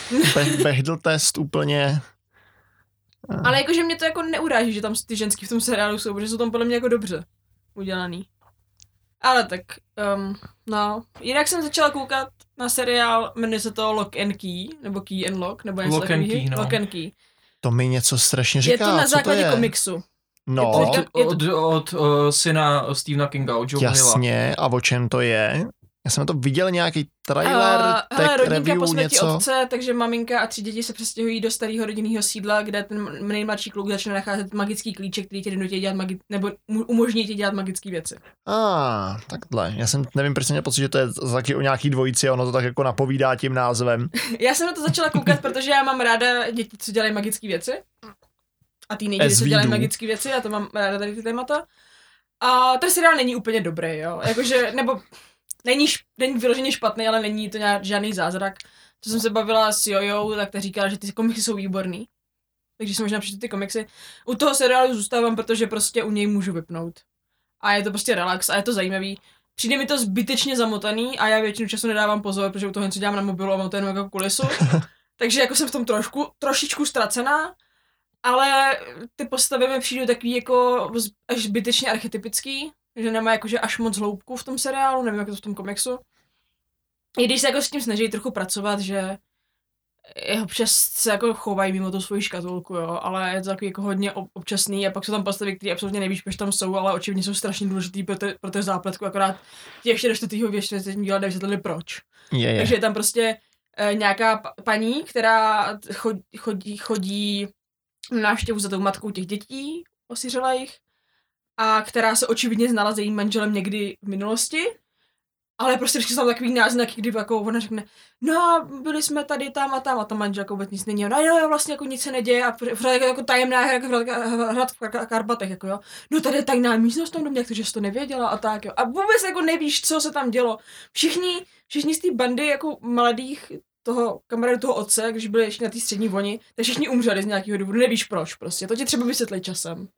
Bechdel test úplně. Ale jakože mě to jako neuráží, že tam ty ženský v tom seriálu jsou, protože jsou tam podle mě jako dobře udělaný. Ale tak, no, jinak jsem začala koukat na seriál, jmenuje se to Lock and Key, nebo Key and Lock, nebo něco takového. No. Lock and Key. To mi něco strašně říká, co to je? Je to na základě komiksu. No. Od syna Stephena Kinga, od Joe Jasně, Hilla. A o čem to je? Já jsem na to viděl nějaký trailer, tech, review, rodinka po smrti otce, takže maminka a 3 děti se přestěhují do starého rodinného sídla, kde ten nejmladší kluk začne nacházet magický klíček, který tě dělat nebo umožní ti dělat magické věci. Takhle. Já jsem nevím, proč jsem měl pocit, že to je taky o nějaký dvojici, ono to tak jako napovídá tím názvem. Já jsem na to začala koukat, protože já mám ráda děti, co dělají magické věci. A teenageři, co dělají magické věci, já to mám ráda tady ty témata. A ten seriál není úplně dobrý, jo. Jakože nebo není vyloženě špatný, ale není to žádný zázrak. To jsem se bavila s Jojou, tak ta říkala, že ty komiksy jsou výborný. Takže jsem možná přečtu ty komiksy. U toho seriálu zůstávám, protože prostě u něj můžu vypnout. A je to prostě relax a je to zajímavý. Přijde mi to zbytečně zamotaný a já většinu času nedávám pozor, protože u toho něco dělám na mobilu a mám to jenom jako kulisu. Takže jako jsem v tom trošičku ztracená, ale ty postavy mi přijdou takový jako až zbytečně archetypický. Že nemá jakože až moc hloubku v tom seriálu, nevím, jak to v tom komiksu. I když se jako s tím snaží trochu pracovat, že občas se jako chovají mimo tu svoji škatulku, jo, ale je to takový jako hodně občasný a pak jsou tam postavy, které absolutně nevíš, proč tam jsou, ale očivně jsou strašně důležitý pro tu zápletku, akorát ti ještě do 4. díla nevysvětlili proč. Je. Takže je tam prostě nějaká paní, která chodí návštěvu za tou matkou těch dětí, osiřelejch, a která se očividně znala s jejím manželem někdy v minulosti, ale prostě vždycky jsou tam takový náznaky, kdy jako ona řekne, no byli jsme tady tam a tam a ta manželka vůbec nic není, no jo, vlastně jako nic se neděje a jako tajemná hrad v Karpatech, jako jo, no tady je tajná místnost v tom domě, takže jsi to nevěděla a tak jo, a vůbec jako nevíš, co se tam dělo. Všichni z té bandy jako mladých toho kamarádu toho otce, když byli ještě na té střední voni, tak všichni umřeli z nějakého důvodu, nevíš proč prostě, to ti třeba vysvětlí časem.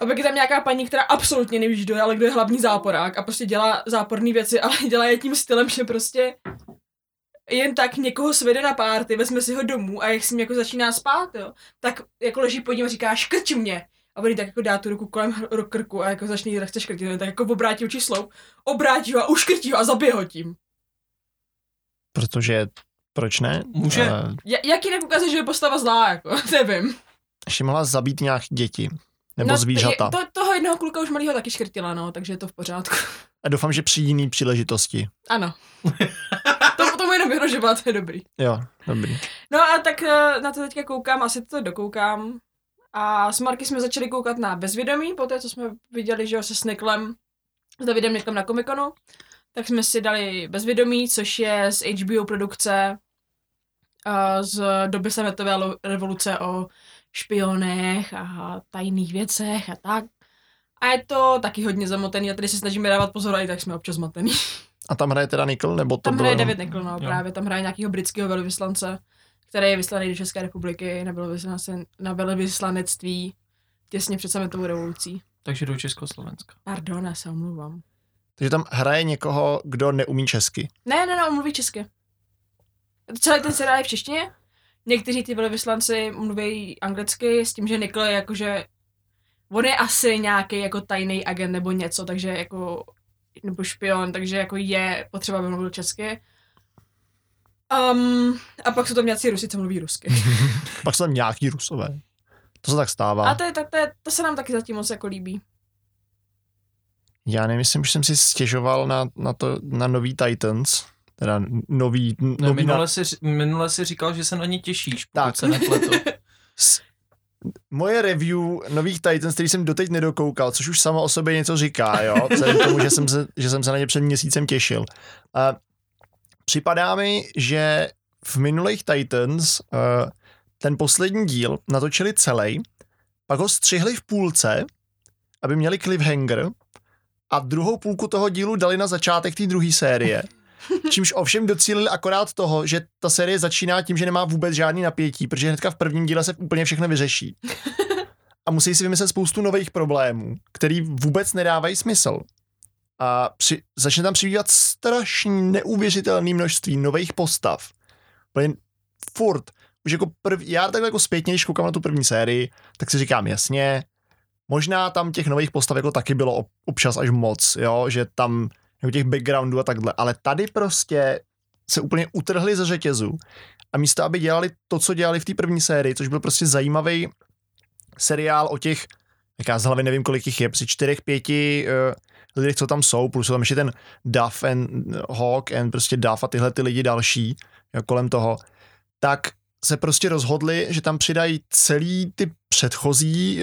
A pak je tam nějaká paní, která absolutně nevíš, kdo je, ale kdo je hlavní záporák a prostě dělá záporné věci, ale dělá je tím stylem, že prostě jen tak někoho svede na párty, vezme si ho domů a jak s ním jako začíná spát, jo, tak jako leží pod ním a říká škrč mě. A on tak jako dá tu ruku kolem krku a jako začne jí chce škrtit, tak jako obrátí oči sloup, obrátí ho a uškrtí ho a zabije ho tím. Protože proč ne? Může. Ale... Jak jinak ukazuje, že je postava zlá, jako, nevím. Ještě mohla zabít nějak děti. Nebo zvířata. Toho jednoho kluka už malýho taky škrtila, no, takže je to v pořádku. A doufám, že při jiný příležitosti. Ano. To mu jenom vyhrožovat, to je dobrý. Jo, dobrý. No a tak na to teďka koukám, asi to dokoukám. A s Marky jsme začali koukat na Bezvědomí, poté co jsme viděli, že se s Davidem Niklem na Comic-Conu, tak jsme si dali Bezvědomí, což je z HBO produkce z doby sametové revoluce o špionech a tajných věcech a tak. A je to taky hodně zamotený a tady se snažíme dávat pozor, ale tak jsme občas zmatený. A tam hraje teda Nickel? Nebo to tam hraje David Nickel, no, právě. Tam hraje nějakého britského velvyslance, který je vyslaný do České republiky na velvyslanectví těsně před sametovou revolucí. Takže do Československa. Pardon, já se omluvám. Takže tam hraje někoho, kdo neumí česky. Ne, on mluví česky. Celý ten seriál je v češtině. Někteří ty velvyslanci mluví anglicky s tím, že Nikol je jakože... On je asi nějaký jako tajný agent nebo něco, takže jako... Nebo špion, takže jako je potřeba, aby mluvil česky. A pak jsou tam nějací Rusi, co mluví rusky. Pak jsou tam nějaký Rusové. To se tak stává. A to se nám taky zatím moc jako líbí. Já nemyslím, že jsem si stěžoval na Nový Titans. Teda nový minule si říkal, že se na ně těšíš, pokud tak. Se nepletu. Moje review Nových Titans, který jsem doteď nedokoukal, což už sama o sobě něco říká, jo? Vzhledem k tomu, že jsem se na ně před měsícem těšil. Připadá mi, že v minulých Titans ten poslední díl natočili celý, pak ho střihli v půlce, aby měli cliffhanger a druhou půlku toho dílu dali na začátek té druhé série. Čímž ovšem docílili akorát toho, že ta série začíná tím, že nemá vůbec žádný napětí, protože hnedka v prvním díle se úplně všechno vyřeší. A musí si vymyslet spoustu nových problémů, který vůbec nedávají smysl. A začne tam přibývat strašně neuvěřitelné množství nových postav. Plně furt. Už jako já takhle jako zpětně, když koukám na tu první sérii, tak si říkám jasně, možná tam těch nových postav jako taky bylo občas až moc, jo? Že tam nebo těch backgroundů a takhle, ale tady prostě se úplně utrhli ze řetězu a místo, aby dělali to, co dělali v té první sérii, což byl prostě zajímavý seriál o těch, jak já z hlavy nevím, kolik jich je, při 4-5 lidech, co tam jsou, plus jsou tam ještě ten Duff and Hawk and prostě Duff a tyhle ty lidi další, jo, kolem toho, tak se prostě rozhodli, že tam přidají celý ty předchozí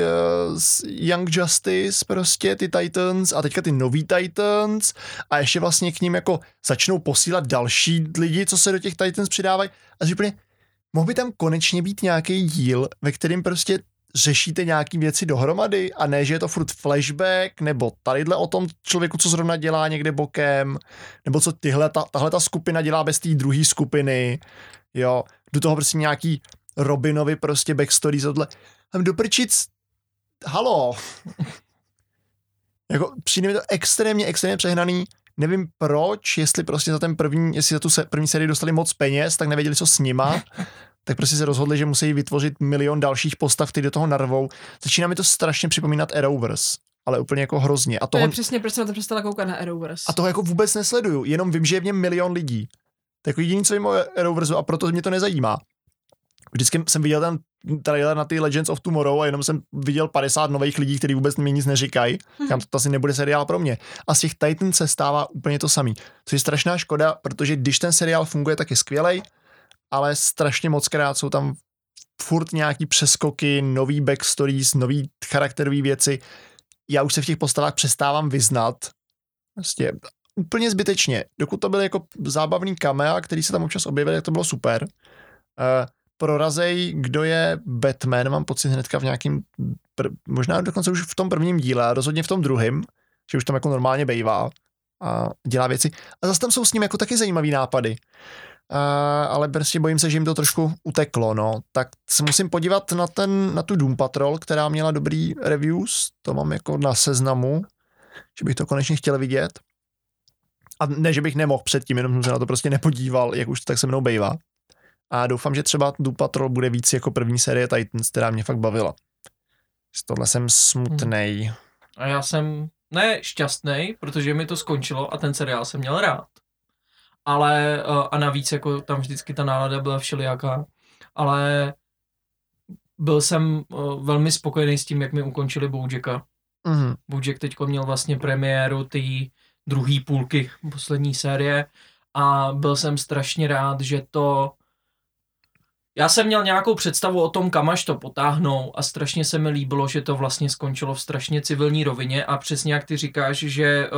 Young Justice, prostě ty Titans a teďka ty Nový Titans a ještě vlastně k ním jako začnou posílat další lidi, co se do těch Titans přidávají a že mohl by tam konečně být nějaký díl, ve kterým prostě řešíte nějaký věci dohromady a ne, že je to furt flashback nebo tadyhle o tom člověku, co zrovna dělá někde bokem nebo co tahleta skupina dělá bez té druhé skupiny, jo, do toho prostě nějaký Robinovi prostě backstory tohle. Tam doprčic, halo. Jako přijde mi to extrémně přehnaný, nevím proč, jestli prostě za tu první sérii dostali moc peněz, tak nevěděli, co s nima, tak prostě se rozhodli, že musí vytvořit milion dalších postav, ty do toho narvou. Začíná mi to strašně připomínat Arrowverse, ale úplně jako hrozně. A to je přesně, proč jsem to přestala koukat na Arrowverse. A toho jako vůbec nesleduju, jenom vím, že je v něm milion lidí. Tak jediný, co vím o Arrowverse, a proto mě to nezajímá. Vždycky jsem viděl ten trailer na ty Legends of Tomorrow a jenom jsem viděl 50 nových lidí, kteří vůbec mi nic neříkají. To asi nebude seriál pro mě. A z těch Titans se stává úplně to samý. Což je strašná škoda, protože když ten seriál funguje, tak je skvělej, ale strašně mockrát jsou tam furt nějaký přeskoky, nový backstories, nový charakterový věci. Já už se v těch postavách přestávám vyznat. Vlastně úplně zbytečně. Dokud to byly jako zábavný kamea, který se tam občas objevily, tak to bylo super. Prorazej, kdo je Batman, mám pocit hnedka v nějakým, možná dokonce už v tom prvním díle, rozhodně v tom druhém, že už tam jako normálně bejvá a dělá věci. A zase tam jsou s ním jako taky zajímavý nápady. Ale prostě bojím se, že jim to trošku uteklo, no. Tak se musím podívat na tu Doom Patrol, která měla dobrý reviews, to mám jako na seznamu, že bych to konečně chtěl vidět. A ne, že bych nemohl předtím, jenom jsem se na to prostě nepodíval, jak už to tak se mnou bejvá. A doufám, že třeba Doom Patrol bude víc jako první série Titans, která mě fakt bavila. Z tohle jsem smutnej. A já jsem ne šťastnej, protože mi to skončilo a ten seriál jsem měl rád. Ale a navíc jako tam vždycky ta nálada byla všelijaká. Ale byl jsem velmi spokojený s tím, jak mi ukončili Bojacka. Mm-hmm. Bojack teďko měl vlastně premiéru tý druhý půlky poslední série a byl jsem strašně rád, že to... Já jsem měl nějakou představu o tom, kam až to potáhnou a strašně se mi líbilo, že to vlastně skončilo v strašně civilní rovině a přesně jak ty říkáš, že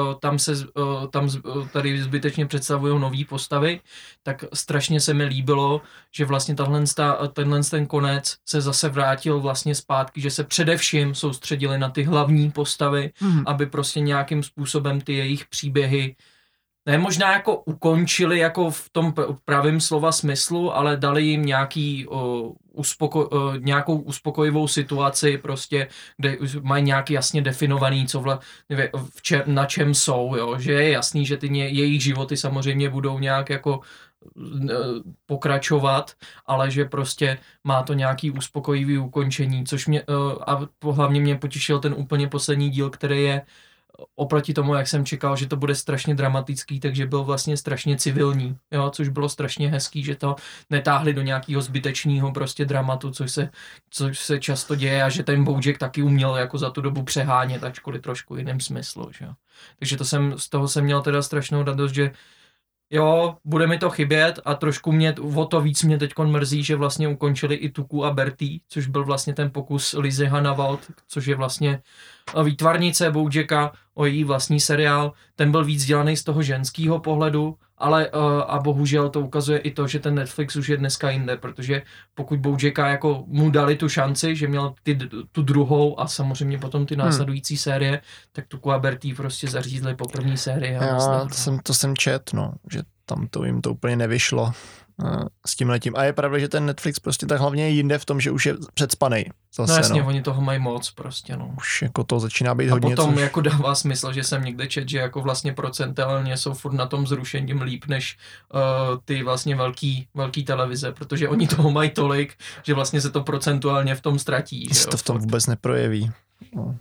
tady zbytečně představují nový postavy, tak strašně se mi líbilo, že vlastně tenhle ten konec se zase vrátil vlastně zpátky, že se především soustředili na ty hlavní postavy, aby prostě nějakým způsobem ty jejich příběhy ne možná jako ukončili jako v tom pravém slova smyslu, ale dali jim nějaký nějakou uspokojivou situaci, prostě, kde mají nějaký jasně definovaný, co na čem jsou, jo? Že je jasný, že ty jejich životy samozřejmě budou nějak jako pokračovat, ale že prostě má to nějaký uspokojivý ukončení, což mě, a hlavně mě potěšil ten úplně poslední díl, který je oproti tomu, jak jsem čekal, že to bude strašně dramatický, takže byl vlastně strašně civilní, jo, což bylo strašně hezký, že to netáhli do nějakého zbytečného prostě dramatu, což se často děje, a že ten Bojack taky uměl jako za tu dobu přehánět, ačkoliv trošku jiným smyslu, že jo. Takže z toho jsem měl teda strašnou radost, že jo, bude mi to chybět, a trošku o to víc mě teďkon mrzí, že vlastně ukončili i Tuku a Bertie, což byl vlastně ten pokus Lizzy Hannawald, což je vlastně výtvarnice Bojacka, o její vlastní seriál. Ten byl víc dělaný z toho ženského pohledu, ale a bohužel to ukazuje i to, že ten Netflix už je dneska jinde, protože pokud Bojacka jako mu dali tu šanci, že měl tu druhou a samozřejmě potom ty následující série, tak Tuku a Bertie prostě zařízli po první sérii. To jsem čet, no, že tam to jim to úplně nevyšlo s tímhletím. A je pravda, že ten Netflix prostě tak hlavně je jinde v tom, že už je předspanej. Zase, no jasně, oni toho mají moc prostě, no. Už jako to začíná být a hodně. A potom což jako dává smysl, že jsem někde čet, že jako vlastně procentuálně jsou furt na tom zrušením líp než ty vlastně velký televize, protože oni toho mají tolik, že vlastně se to procentuálně v tom ztratí. Se to v tom vůbec neprojeví. No.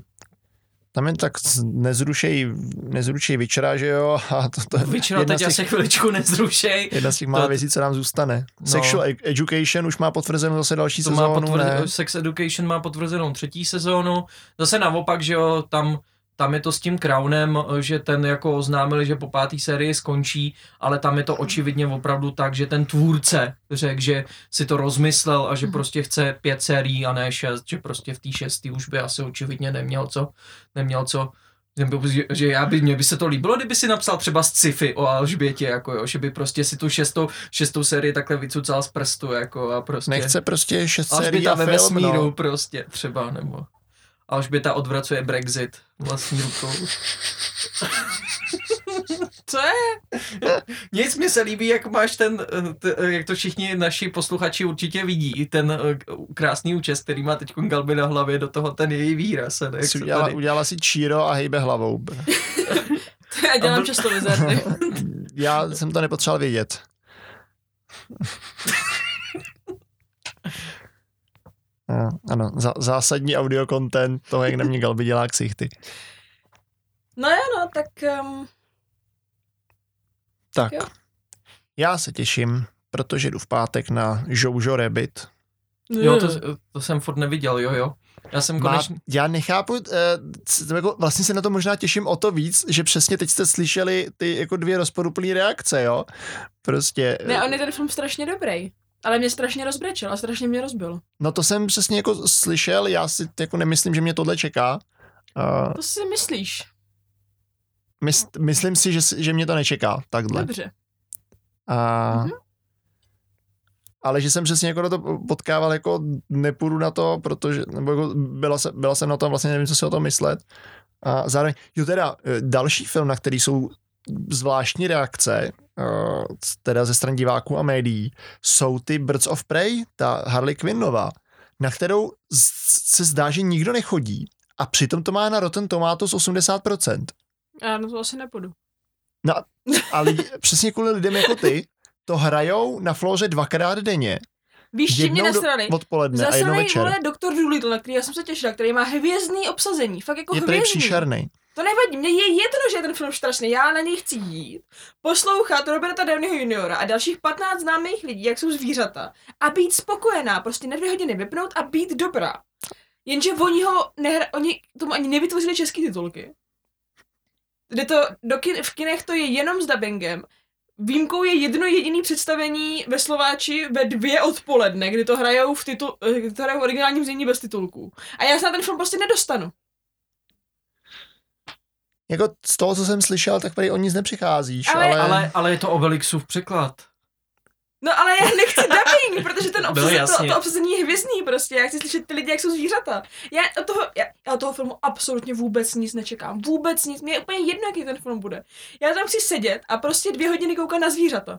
Tam jen tak nezrušej Witchera, že jo? A to Witchera teď asi chviličku nezrušej. Jedna z těch málo věcí, co nám zůstane. No. Sexual Education už má potvrzenou zase další sezónu, Sex Education má potvrzenou 3. sezónu. Zase naopak, že jo, tam je to s tím Crownem, že ten jako oznámili, že po 5. sérii skončí, ale tam je to očividně opravdu tak, že ten tvůrce řekl, že si to rozmyslel a že prostě chce 5 sérií a ne 6, že prostě v té 6. už by asi očividně neměl co, že mně by se to líbilo, kdyby si napsal třeba sci-fi o Alžbětě, jako jo, že by prostě si tu 6. sérii takhle vycucal z prstu, jako a prostě. Nechce prostě 6 sérií a film, ve vesmíru, no. Prostě třeba, nebo Alžběta odvracuje Brexit vlastní rukou. Co je? Nic, mi se líbí, jak máš jak to všichni naši posluchači určitě vidí, ten krásný účes, který má teď Galby na hlavě, do toho ten její výraz. Udělala si číro a hejbe hlavou. Já dělám často Vizardy. Já jsem to nepotřeboval vědět. Ano, zásadní audio content toho, jak na mě Galby dělá ksichty. No jo, no, tak... Tak, jo. Já se těším, protože jdu v pátek na Jojo Rabbit. Jo, to jsem furt neviděl, jo. Já nechápu, jako vlastně se na to možná těším o to víc, že přesně teď jste slyšeli ty jako 2 rozporuplné reakce, jo. Prostě... Ne, on je ten film strašně dobrý. Ale mě strašně rozbrečel a strašně mě rozbil. No to jsem přesně jako slyšel, já si jako nemyslím, že mě tohle čeká. To si myslíš? Myslím si, že mě to nečeká, takhle. Dobře. Ale že jsem přesně jako na to potkával, jako nepůjdu na to, protože, nebo jako byla jsem na tom, vlastně nevím, co si o tom myslet. A zároveň, další film, na který jsou zvláštní reakce, teda ze strany diváků a médií, jsou ty Birds of Prey, ta Harley Quinnová, na kterou se zdá, že nikdo nechodí, a přitom to má na Rotten Tomatoes 80%. Já na to asi nepůjdu. No a přesně kvůli lidem jako ty to hrajou na floře 2x denně. Víš, čím mě nasrali? Odpoledne zasranej, a jednou večer. Zasranej, Doctor Dolittle, na který já jsem se těšila, který má hvězdný obsazení, fakt jako hvězdný. Je to příšerný. To nevadí, mě je jedno, že je ten film strašný, já na něj chci jít, poslouchat Roberta Downeyho juniora a dalších 15 známých lidí, jak jsou zvířata, a být spokojená, prostě na 2 hodiny vypnout a být dobrá. Jenže oni tomu ani nevytvořili český titulky. V kinech to je jenom s dubbingem. Výjimkou je jedno jediné představení ve Slováči ve 2 odpoledne, kdy to hrajou v originálním znění bez titulků. A já se na ten film prostě nedostanu. Jako z toho, co jsem slyšel, tak tady o nic nepřicházíš. Ale je to Obelixův překlad. No ale já nechci dubbing, protože ten to obsazení je hvězdný prostě. Já chci slyšet ty lidi, jak jsou zvířata. Já od toho filmu absolutně vůbec nic nečekám. Vůbec nic. Mně je úplně jedno, jaký ten film bude. Já tam chci sedět a prostě 2 hodiny koukat na zvířata.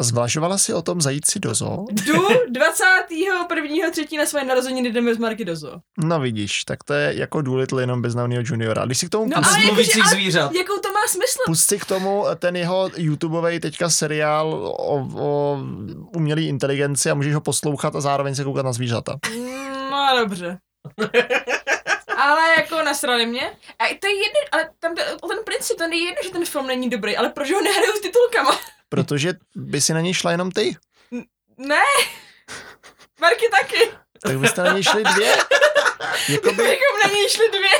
Zvažovala si o tom zajít si do zoo? Jdu 21.3. na své narozeniny jdeme z Marky do zoo. No vidíš, tak to je jako Dolittle jenom beznavnýho juniora. Když si k tomu mluvících zvířat. Jakou to má smysl? Pusti k tomu ten jeho YouTubeovej teďka seriál o umělý inteligenci a můžeš ho poslouchat a zároveň se koukat na zvířata. No dobře. Ale jako nasrali mě. A to je jedno, ale tam ten princip, to není jedno, že ten film není dobrý, ale proč ho nehrajou s titulkama? Protože by si na něj šla jenom ty. Ne. Marky taky. Tak byste na něj šli dvě. Jakoby na něj šli dvě.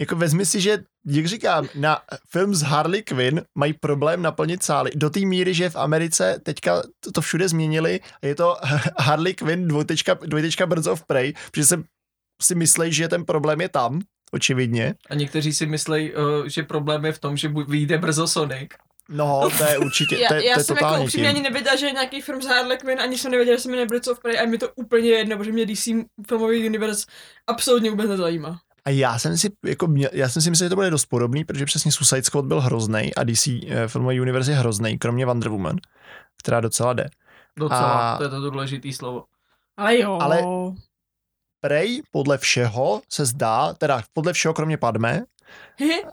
Jako vezmi si, že, jak říkám, na film z Harley Quinn mají problém naplnit sály. Do té míry, že v Americe teďka to všude změnili. Je to Harley Quinn : Birds of Prey, protože jsem si myslej, že ten problém je tam, očividně. A někteří si myslej, že problém je v tom, že vyjde brzo Sonic. No, to je určitě, to je totálně tím. Já jsem jako upřímně ani nevěděla, že je nějaký film z Harley Quinn, ani jsem nevěděla, že se jmenuje Birds of Prey a mi to úplně jedno, protože mě DC filmový univerz absolutně vůbec nezajímá. A já jsem si myslel, že to bude dost podobný, protože přesně Suicide Squad byl hroznej a DC filmový univerz je hroznej, kromě Wonder Woman, která docela jde. Docela, to je to důležitý slovo. Ale jo. Ale Prey podle všeho se zdá, teda podle všeho kromě Padme.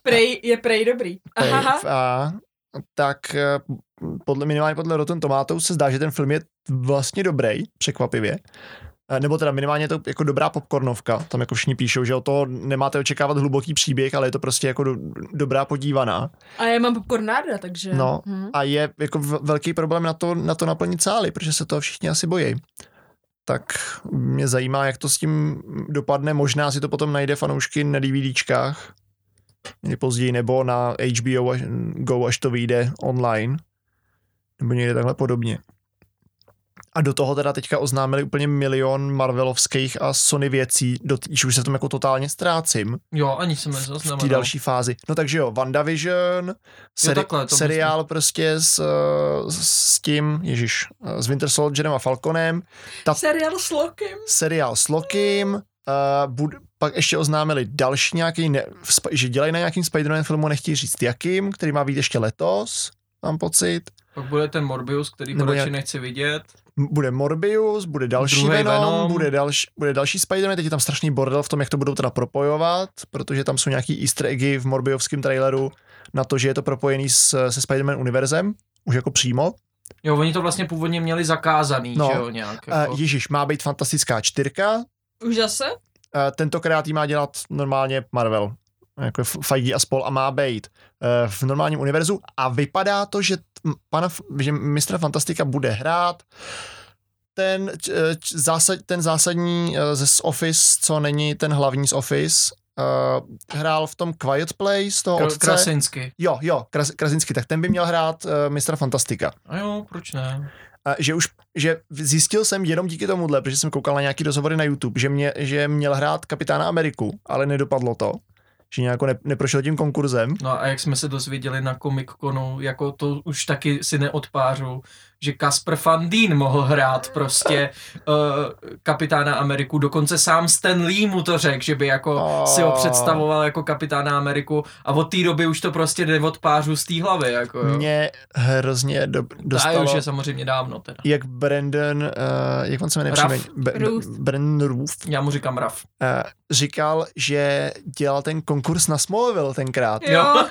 Prey je dobrý. Aha. Tak minimálně podle Rotten Tomatoes se zdá, že ten film je vlastně dobrý, překvapivě. Nebo teda minimálně je to jako dobrá popcornovka. Tam jako všichni píšou, že o toho nemáte očekávat hluboký příběh, ale je to prostě jako dobrá podívaná. A já mám popcorn ráda, takže... No a je jako velký problém na to naplnit sály, protože se toho všichni asi bojí. Tak mě zajímá, jak to s tím dopadne. Možná si to potom najde fanoušky na DVDčkách později, nebo na HBO Go, až to vyjde online. Nebo někde takhle podobně. A do toho teda teďka oznámili úplně milion Marvelovských a Sony věcí, když už se v tom jako totálně ztrácím. Jo, ani jsem nezaznamenal. V té další fázi. No takže jo, WandaVision, seriál myslím. Prostě s tím, s Winter Soldierem a Falconem. Seriál s Lockym. Pak ještě oznámili další nějaký, že dělají na nějakým Spider-Man filmu, nechtějí říct jakým, který má být ještě letos, mám pocit. Pak bude ten Morbius, který poradši nechci vidět. Bude Morbius, bude další Venom. Bude další Spider-Man, teď je tam strašný bordel v tom, jak to budou teda propojovat, protože tam jsou nějaký easter eggy v Morbiovském traileru na to, že je to propojený se Spider-Man univerzem, už jako přímo. Jo, oni to vlastně původně měli zakázaný, no, že jo, nějak. Jako... má být fantastická 4. Už zase? Tentokrát jí má dělat normálně Marvel, jako Feige a spol, a má být v normálním univerzu a vypadá to, že mistra Fantastika bude hrát ten zásadní z Office, co není ten hlavní z Office, hrál v tom Quiet Place toho otce. Krasinski. Jo, Krasinski, tak ten by měl hrát mistra Fantastika. A jo, proč ne? Že zjistil jsem jenom díky tomuhle, protože jsem koukal na nějaký rozhovory na YouTube, že měl hrát Kapitána Ameriku, ale nedopadlo to, že nějako neprošel tím konkurzem. No a jak jsme se dozvěděli na Comic-Conu, jako to už taky si neodpářu, že Kasper Van Dien mohl hrát prostě Kapitána Ameriku, dokonce sám Stan Lee mu to řekl, že by jako si ho představoval jako Kapitána Ameriku a od té doby už to prostě jde od pářů z té hlavy. Jako, mě hrozně dostalo. A už je samozřejmě dávno teda. Jak Brandon, jak on se jmenuje? Brandon Routh. Já mu říkám Raff. Říkal, že dělal ten konkurs na Smallville tenkrát. Jo.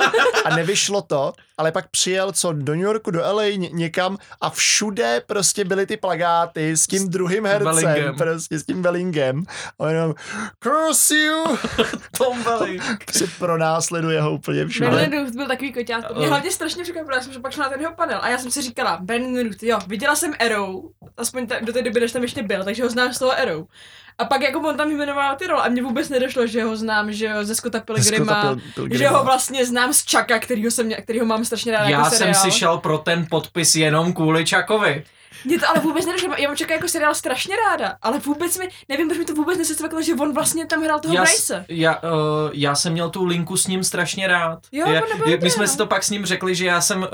A nevyšlo to, ale pak přijel do New Yorku, do LA, někam a všude prostě byly ty plakáty s tím druhým hercem, prostě s tím Wellingem. A jenom, curse you! Tom Welling. Se pronásleduje ho úplně všude. Ben Aaronovitch byl takový koťát. Mě hlavně strašně překvapilo, já jsem pak šla na ten jeho panel a já jsem si říkala, Ben Aaronovitch, jo, viděla jsem Arrow, aspoň do té doby, než tam ještě byl, takže ho znám z toho Arrow. A pak jako on tam jmenoval ty role a mně vůbec nedošlo, že ho znám, že ho ze Scotta Pilgrima, že ho vlastně znám z Chucka, kterýho mám strašně rád jako seriál. Já jsem si šel pro ten podpis jenom kvůli Chuckovi. Mě to ale vůbec nedošlo, já mám Chucka jako seriál strašně ráda, ale vůbec nevím, proč mi to vůbec nesecvaklo, že on vlastně tam hrál toho Bryce. Já jsem měl tu linku s ním strašně rád. Jo, my jsme si to pak s ním řekli, že já jsem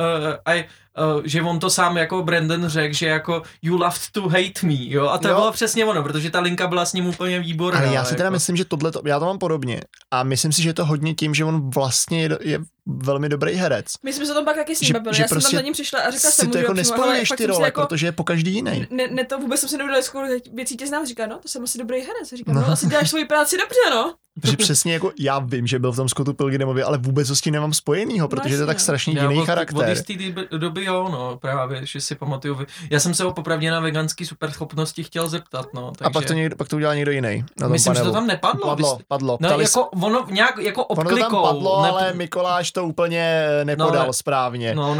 že on to sám jako Brandon řekl, že jako you loved to hate me, jo, a to bylo přesně ono, protože ta linka byla s ním úplně výborná. Ale já si teda jako myslím, že tohle, já to mám podobně a myslím si, že je to hodně tím, že on vlastně je velmi dobrý herec. My jsme se tam pak taky s ním byli, já prostě jsem tam za ním přišla a řekla jsem mu, že jako nespojuješ ty role, jako, protože je po každý jiný. Ne, to vůbec jsem se nevěděla, kolik věcí tě znám, říká, no, to jsem asi dobrý herec, říká, no, asi děláš svoji práci dobře, no. Protože přesně jako já vím, že byl v tom Scottu Pilgrimovi, ale vůbec ho s tím nemám spojenýho, protože to je tak strašně jiný charakter. Od jistý doby jo, no, právě, že si pamatuju. Já jsem se ho popravdě na veganský superschopnosti chtěl zeptat, no. Takže... A pak to udělal někdo jiný. Myslím, že to tam nepadlo. Padlo. No, jako ono nějak jako obklikou. Ono tam padlo, ale Mikoláš to úplně nepodal správně. No.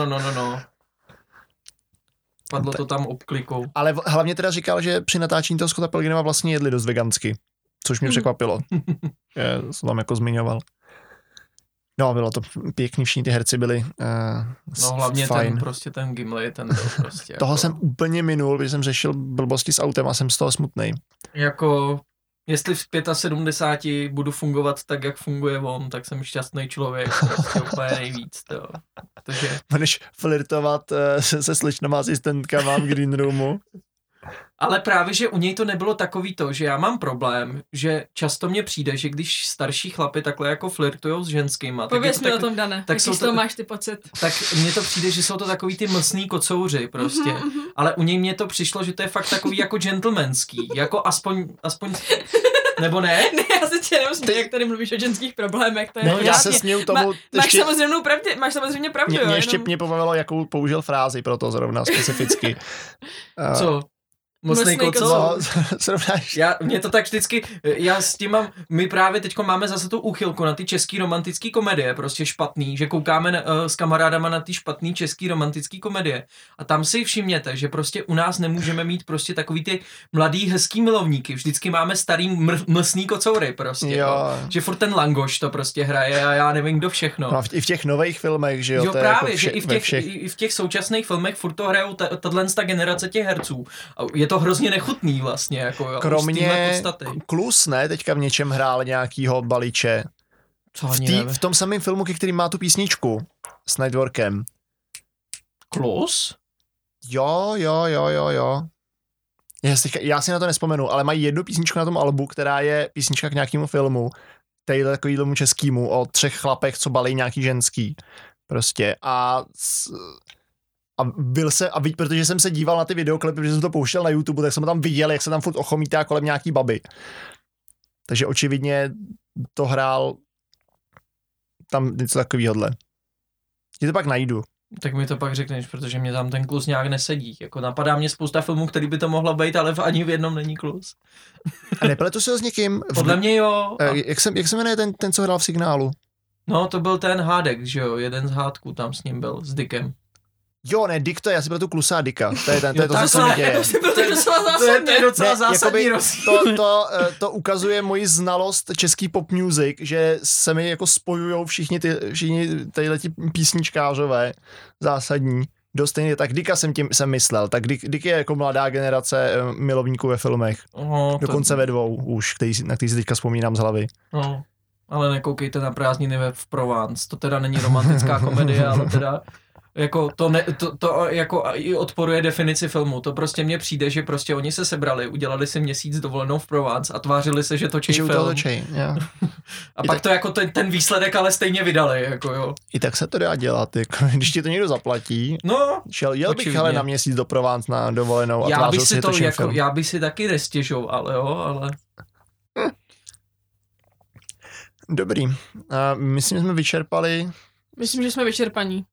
Padlo to tam obklikou. Ale hlavně teda říkal, že při natáčení toho Scotta Pilgrima vlastně jedli dost vegansky. Což mě překvapilo. Já jsem tam jako zmiňoval. No, bylo to pěkný, všichni ty herci byli no hlavně fajn. ten Gimli, ten byl prostě. Toho jako... jsem úplně minul, když jsem řešil blbosti s autem a jsem z toho smutnej. Jako, jestli v 75 budu fungovat tak, jak funguje on, tak jsem šťastný člověk, prostě úplně nejvíc, to. Protože... Budeš flirtovat se slečnama asistentkama v Green Roomu. Ale právě, že u něj to nebylo takový to, že já mám problém, že často mně přijde, že když starší chlapy takhle jako flirtujou s ženskýma. Pověz mi o tom, Dane, tak jaký z toho máš ty pocit? Tak mně to přijde, že jsou to takový ty mlsný kocouři prostě, ale u něj mně to přišlo, že to je fakt takový jako gentlemanský, jako aspoň... Nebo ne? Ne, já se tě nemusím, jak tady mluvíš o ženských problémech, to je... No, já se směju tomu... Máš samozřejmě pravdu, jo? Mě ještě mě pobavilo, jakou použil frázi pro to zrovna specificky. Co? Mocnej koco. Mě to tak vždycky, já s tím mám, my právě teďko máme zase tu úchylku na ty český romantický komedie, prostě špatný, že koukáme s kamarádama na ty špatný český romantický komedie a tam si všimněte, že prostě u nás nemůžeme mít prostě takový ty mladý hezký milovníky, vždycky máme starý mlsný kocoury prostě, no. Že furt ten Langoš to prostě hraje a já nevím kdo všechno. No, i v těch nových filmech, že jo? Jo, to právě, jako že i v těch současných filmech furt to hrajou ta generace těch herců. Je to hrozně nechutný vlastně, jako jo. Kromě Klus, ne, teďka v něčem hrál nějakýho baliče. Co v tom samém filmu, který má tu písničku s Nightworkem. Klus? Jo. Já si na to nespomenu, ale mají jednu písničku na tom albu, která je písnička k nějakému filmu, tadyhle takovýhlemu českýmu, o třech chlapech, co balí nějaký ženský. Prostě a protože jsem se díval na ty videoklipy, protože jsem to pouštěl na YouTube, tak jsem tam viděl, jak se tam furt ochomítá kolem nějaký baby. Takže očividně to hrál tam něco takovýhodle. Ti to pak najdu. Tak mi to pak řekneš, protože mě tam ten Klus nějak nesedí. Jako napadá mě spousta filmů, který by to mohla být, ale ani v jednom není Klus. A nepletu si ho s někým? Podle mě jo. Jak se jmenuje ten, co hrál v Signálu? No, to byl ten Hádek, že jo? Jeden z Hádků tam s ním byl, s Dickem. Jo, ne, Dick to je asi pro tu Klusa Dicka. To je docela zásadní rozdíl. To ukazuje moji znalost český pop music, že se mi jako spojujou všichni tadyhleti písničkářové zásadní. Dostejně, tak Dicka jsem myslel. Tak Dick je jako mladá generace milovníků ve filmech. Dokonce ve dvou už, na který si teďka vzpomínám z hlavy. No, ale nekoukejte na prázdniny v Provence. To teda není romantická komedie, ale teda... Jako to jako i odporuje definici filmu. To prostě mně přijde, že prostě oni se sebrali, udělali si měsíc dovolenou v Provence a tvářili se, že točí film. A pak to jako ten výsledek ale stejně vydali, jako jo. I tak se to dá dělat, jako, když ti to někdo zaplatí. No, jel bych ale na měsíc do Provence na dovolenou a tvářil se, že točím film. Já bych si taky nestěžoval, ale jo, Dobrý. Myslím, že jsme vyčerpali... Myslím, že jsme vyčerpaní.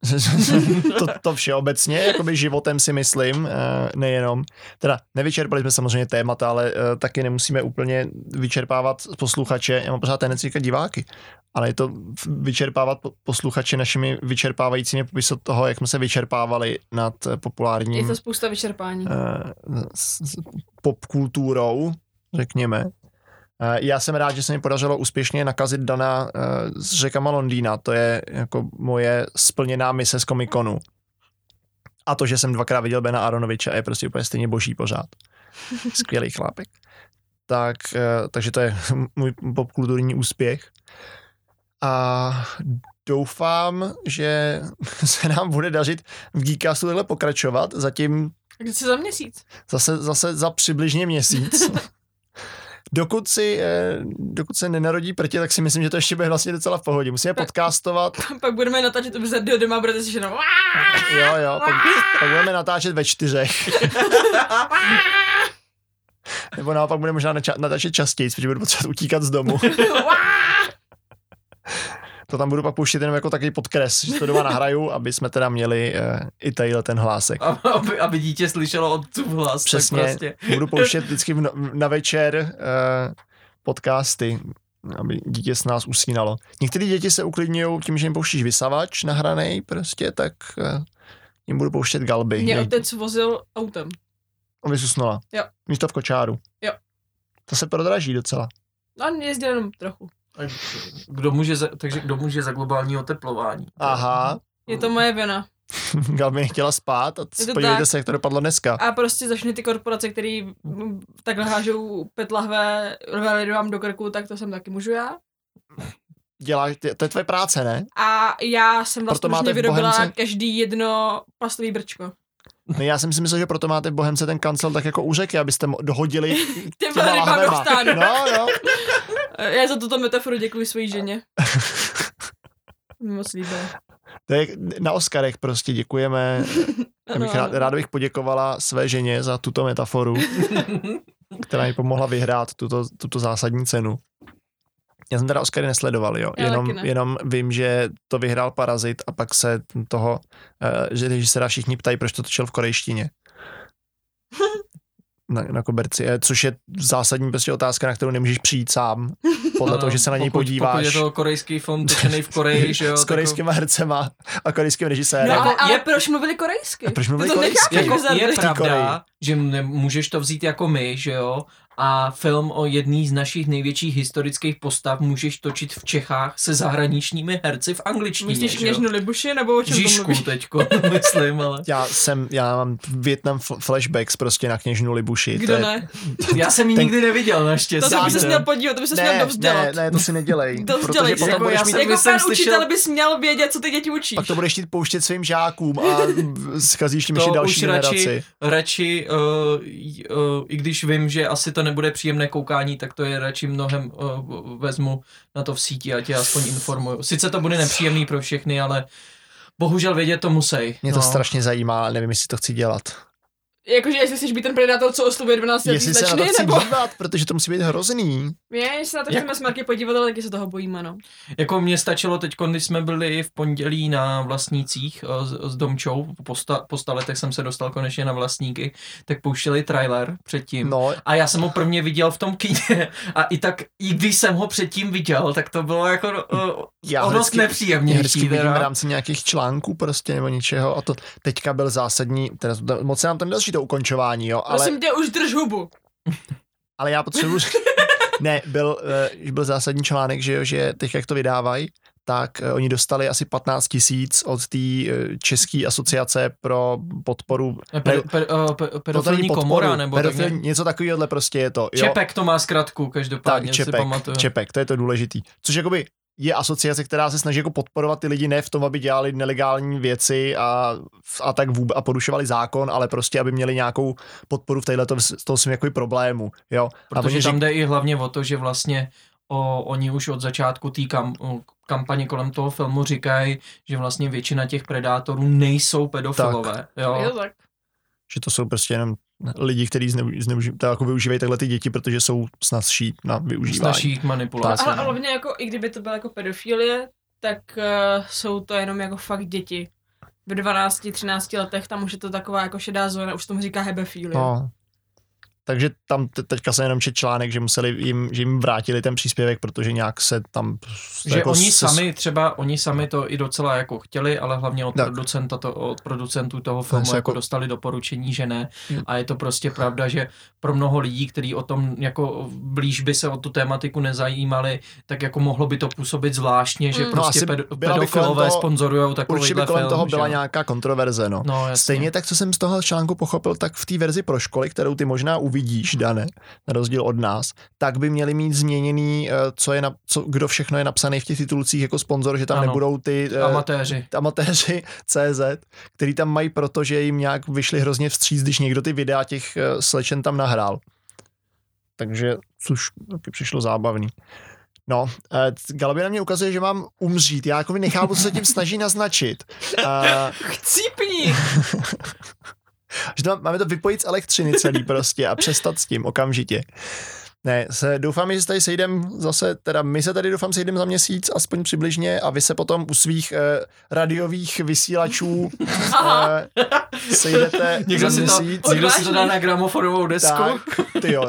to všeobecně, jakoby životem si myslím, nejenom. Teda nevyčerpali jsme samozřejmě témata, ale taky nemusíme úplně vyčerpávat posluchače. Já mám pořád tendenci diváky, ale je to vyčerpávat posluchače našimi vyčerpávajícími popisy toho, jak jsme se vyčerpávali nad populárním... Je to spousta vyčerpání. Popkulturou, řekněme. Já jsem rád, že se mi podařilo úspěšně nakazit Dana s řekama Londýna. To je jako moje splněná mise z Comic-Conu. A to, že jsem dvakrát viděl Bena Aaronoviče, je prostě úplně stejně boží pořád. Skvělý chlápek. Takže to je můj popkulturní úspěch. a doufám, že se nám bude dařit v Geekcastu takhle pokračovat. Zatím... Když za měsíc. Zase za přibližně měsíc. Dokud se nenarodí prtě, tak si myslím, že to ještě bude vlastně docela v pohodě. Musíme podcastovat. Pak budeme natáčet do doma, budete si jenom... Jo, pak budeme natáčet ve 4. Nebo naopak budeme možná natáčet častěji, protože budu potřebovat utíkat z domu. To tam budu pak pouštět jenom jako takový podkres, že to doma nahraju, aby jsme teda měli i tadyhle ten hlásek. Aby dítě slyšelo otcův hlas. Přesně, prostě. Budu pouštět vždycky na večer podcasty, aby dítě s nás usínalo. Některé děti se uklidňují tím, že jim pouštíš vysavač nahranej prostě, tak jim budu pouštět Galby. Mě otec vozil autem. On vysusnula. Jo. Místo v kočáru. Jo. To se prodraží docela. On jezdí jenom trochu. Kdo může za globální oteplování? Aha. Je to moje vina. Galby nechtěla spát a podívejte se, jak to dopadlo dneska. A prostě začne ty korporace, které takhle hážou PET lahve vám do krku, tak to jsem taky můžu já. To je tvoje práce, ne? A já jsem vlastně vyrobila každý jedno plastový brčko. No já jsem si myslel, že proto máte v Bohemce ten kancel tak jako u řeky, abyste dohodili těma lahvema. No. Já za tuto metaforu děkuji své ženě. Moc líbilo. Na Oscarech prostě děkujeme. Já bych rád bych poděkovala své ženě za tuto metaforu, která mi pomohla vyhrát tuto zásadní cenu. Já jsem teda Oscary nesledoval, jo. Jenom vím, že to vyhrál Parazit a pak se toho, že se všichni ptají, proč to točil v korejštině. Na koberci, což je zásadní prostě otázka, na kterou nemůžeš přijít sám, podle toho, že se na něj podíváš. Pokud je to korejský film točený v Koreji, že jo. S korejskýma hercema a korejským režisérem. No, ale proč mluvili korejsky? Je pravda, že můžeš to vzít jako my, že jo, a film o jedný z našich největších historických postav můžeš točit v Čechách se zahraničními herci v angličtině. Myslíš Kněžnu Libuši, nebo o čem Žižku to mluvíš? Teďko, myslím, ale... Já mám Vietnam flashbacks prostě na Kněžnu Libuši. Kdo ne? Já jsem ji nikdy neviděl, naštěstí. To se měl podívat, to by se měl dovzdělat. Ne, to si nedělej. Protože potom budeš mít... Jako pán učitel bys měl vědět, co ty děti učíš. Pak to budeš chtít pouštět svým žákům a scházíš tím ještě další generaci. Radši, i když vím, že asi to nebude příjemné koukání, tak to je radši mnohem vezmu na to v síti a tě aspoň informuju. Sice to bude nepříjemný pro všechny, ale bohužel vědět to musej. Mě to strašně zajímá, ale nevím, jestli to chci dělat. Jakože jestli chceš být ten predátor, co oslovuje 12letý slečny, nebo... Jestli se na to chci dívat, protože to musí být hrozný. Jestli se na to chceme s Marky podívat, ale taky se toho bojíme, no. Jako mě stačilo teď, když jsme byli v pondělí na Vlastnících s Domčou, po 100 letech jsem se dostal konečně na Vlastníky, tak pouštěli trailer předtím. No. A já jsem ho prvně viděl v tom kině a i když jsem ho předtím viděl, tak to bylo jako o dost nepříjemnější. Já vždycky vidím v rámci nějakých článků prostě nebo něčeho a to teďka byl zásadní, teda moc se nám tam další ukončování, jo, ale... Prosím tě, už drž hubu. Ale já potřebuji... Ne, byl zásadní článek, že teď, jak to vydávají, tak oni dostali asi 15 000 od té české asociace pro podporu... Pedofilní komora, nebo... Něco takového prostě je to. Jo. Čepek to má zkratku, každopádně tak, si pamatuju. Čepek, to je to důležitý. Což jakoby je asociace, která se snaží jako podporovat ty lidi ne v tom, aby dělali nelegální věci a porušovali zákon, ale prostě, aby měli nějakou podporu v toho svým jako problému. Jo? Protože tam jde i hlavně o to, že vlastně oni už od začátku té kampaně kolem toho filmu říkají, že vlastně většina těch predátorů nejsou pedofilové. Tak. Jo? Tak. Že to jsou prostě jenom lidi, kteří jako využívají takhle ty děti, protože jsou snazší na využívání. Snazší k manipulaci. Ale hlavně jako, i kdyby to byla jako pedofilie, tak jsou to jenom jako fakt děti. Ve 12-13 letech tam už je to taková jako šedá zóna, už tomu říká hebefilie. No. Takže tam teďka se jenom čet článek, že jim vrátili ten příspěvek, protože nějak se tam... Že jako oni sami to i docela jako chtěli, ale hlavně od producentů toho filmu jako dostali doporučení, že ne. A je to prostě pravda, že pro mnoho lidí, kteří o tom jako blíž by se o tu tématiku nezajímali, tak jako mohlo by to působit zvláštně, že prostě pedofilové sponzorujou takovýhle film. Určitě kolem toho byla nějaká kontroverze, no. Stejně tak, co jsem z toho článku pochopil, tak v té verzi pro školy, kterou ty možná uvidíš, vidíš, Dane, na rozdíl od nás, tak by měli mít změněný, co je kdo všechno je napsaný v těch titulcích jako sponzor, že tam ano, nebudou ty amatéři CZ, který tam mají, protože jim nějak vyšli hrozně vstříc, když někdo ty videa těch slečen tam nahrál. Takže, což taky přišlo zábavný. No, Galby na mě ukazuje, že mám umřít. Já jako mi nechápu, co se tím snaží naznačit. Chcípni! Máme to vypojit z elektřiny celý prostě a přestat s tím okamžitě. Ne, doufám, že se tady sejdem zase, teda my se tady doufám sejdem za měsíc, aspoň přibližně, a vy se potom u svých radiových vysílačů sejdete někdo za měsíc. Někdo si to dá na gramofonovou desku. Tyjo,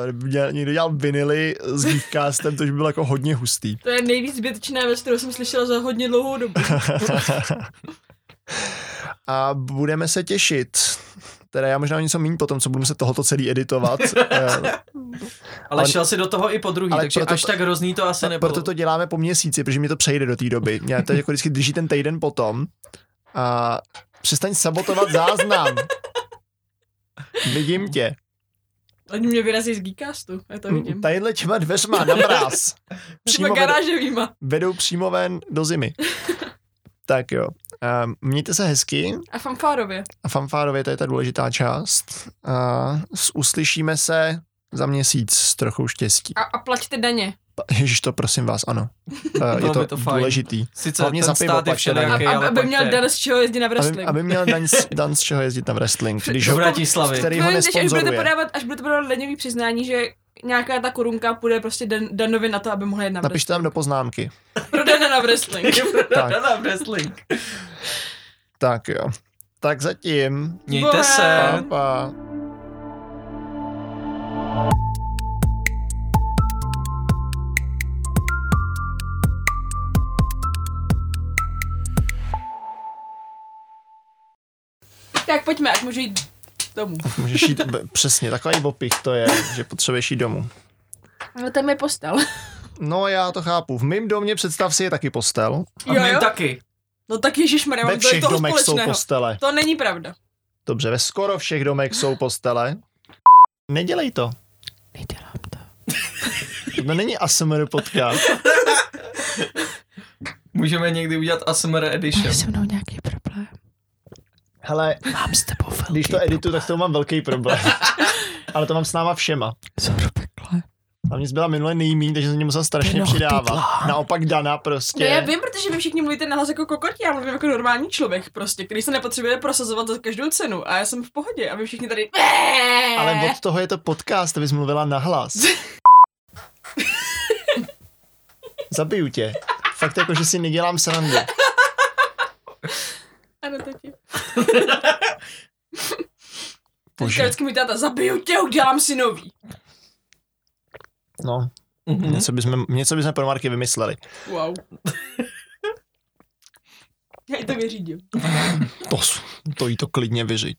někdo dělal vinily s Geekcastem, to už by bylo jako hodně hustý. To je nejvíc zbytečná věc, kterou jsem slyšela za hodně dlouhou dobu. A budeme se těšit. Teda já možná něco méně po tom, co budu muset tohoto celý editovat. Ale šel si do toho i po druhý, takže až tak hrozný to asi nebylo. Proto to děláme po měsíci, protože mi to přejde do té doby. Mě to jako vždycky drží ten týden potom. A přestaň sabotovat záznam. Vidím tě. Oni mě vyrazí z Geekcastu, já to vidím. Tadyhle těma dveřma na mráz. Přímo garáževýma. Vedou přímo ven do zimy. Tak jo. Mějte se hezky. A fanfárově. A fanfárově, to je ta důležitá část. Uslyšíme se za měsíc s trochou štěstí. A plaťte daně. Ježiš, to prosím vás, ano. Je to důležitý. Sice hlavně ten stát je všelijaký, ale aby měl dan, z čeho jezdit na wrestling. Aby měl dan, z čeho jezdit na wrestling. Když ho nesponzoruje. Až budete podávat daňový přiznání, že nějaká ta korunka půjde prostě Danovi na to, aby mohla jít na wrestling. Napište tam do poznámky. Pro Dana na wrestling. Dana na wrestling. Tak jo. Tak zatím. Mějte se. Pa. Tak pojďme, ať můžu jít domů. Můžeš jít, přesně, takový opich to je, že potřebuješ jít domů. No tam je postel. No já to chápu, v mým domě představ si je taky postel. A v mém taky. No tak ježišmarja, to je toho společného. Ve všech domech jsou postele. To není pravda. Dobře, ve skoro všech domech jsou postele. Nedělej to. Nedělám to. No není ASMR podcast. Můžeme někdy udělat ASMR edition. Máš se mnou nějaký problém? Hele, mám s tebou velký když to edituju, tak s tebou mám velký problém. Ale to mám s náma všema. Zhruba takhle. A mě zbyla minule nejmíň, takže jsem mě musel strašně přidávat. Naopak Dana prostě. No já vím, protože vy všichni mluvíte nahlas jako kokoti, já mluvím jako normální člověk prostě, který se nepotřebuje prosazovat za každou cenu a já jsem v pohodě a vy všichni tady. Ale od toho je to podcast, abys mluvila nahlas. Zabiju tě. Fakt jako, že si nedělám srandu. Ano, to ti. Teďka vždycky mi táta, zabiju tě, udělám si nový. No, něco bychom pro Marky vymysleli. Wow. Já jí to vyřídím. To jí to klidně vyřiď.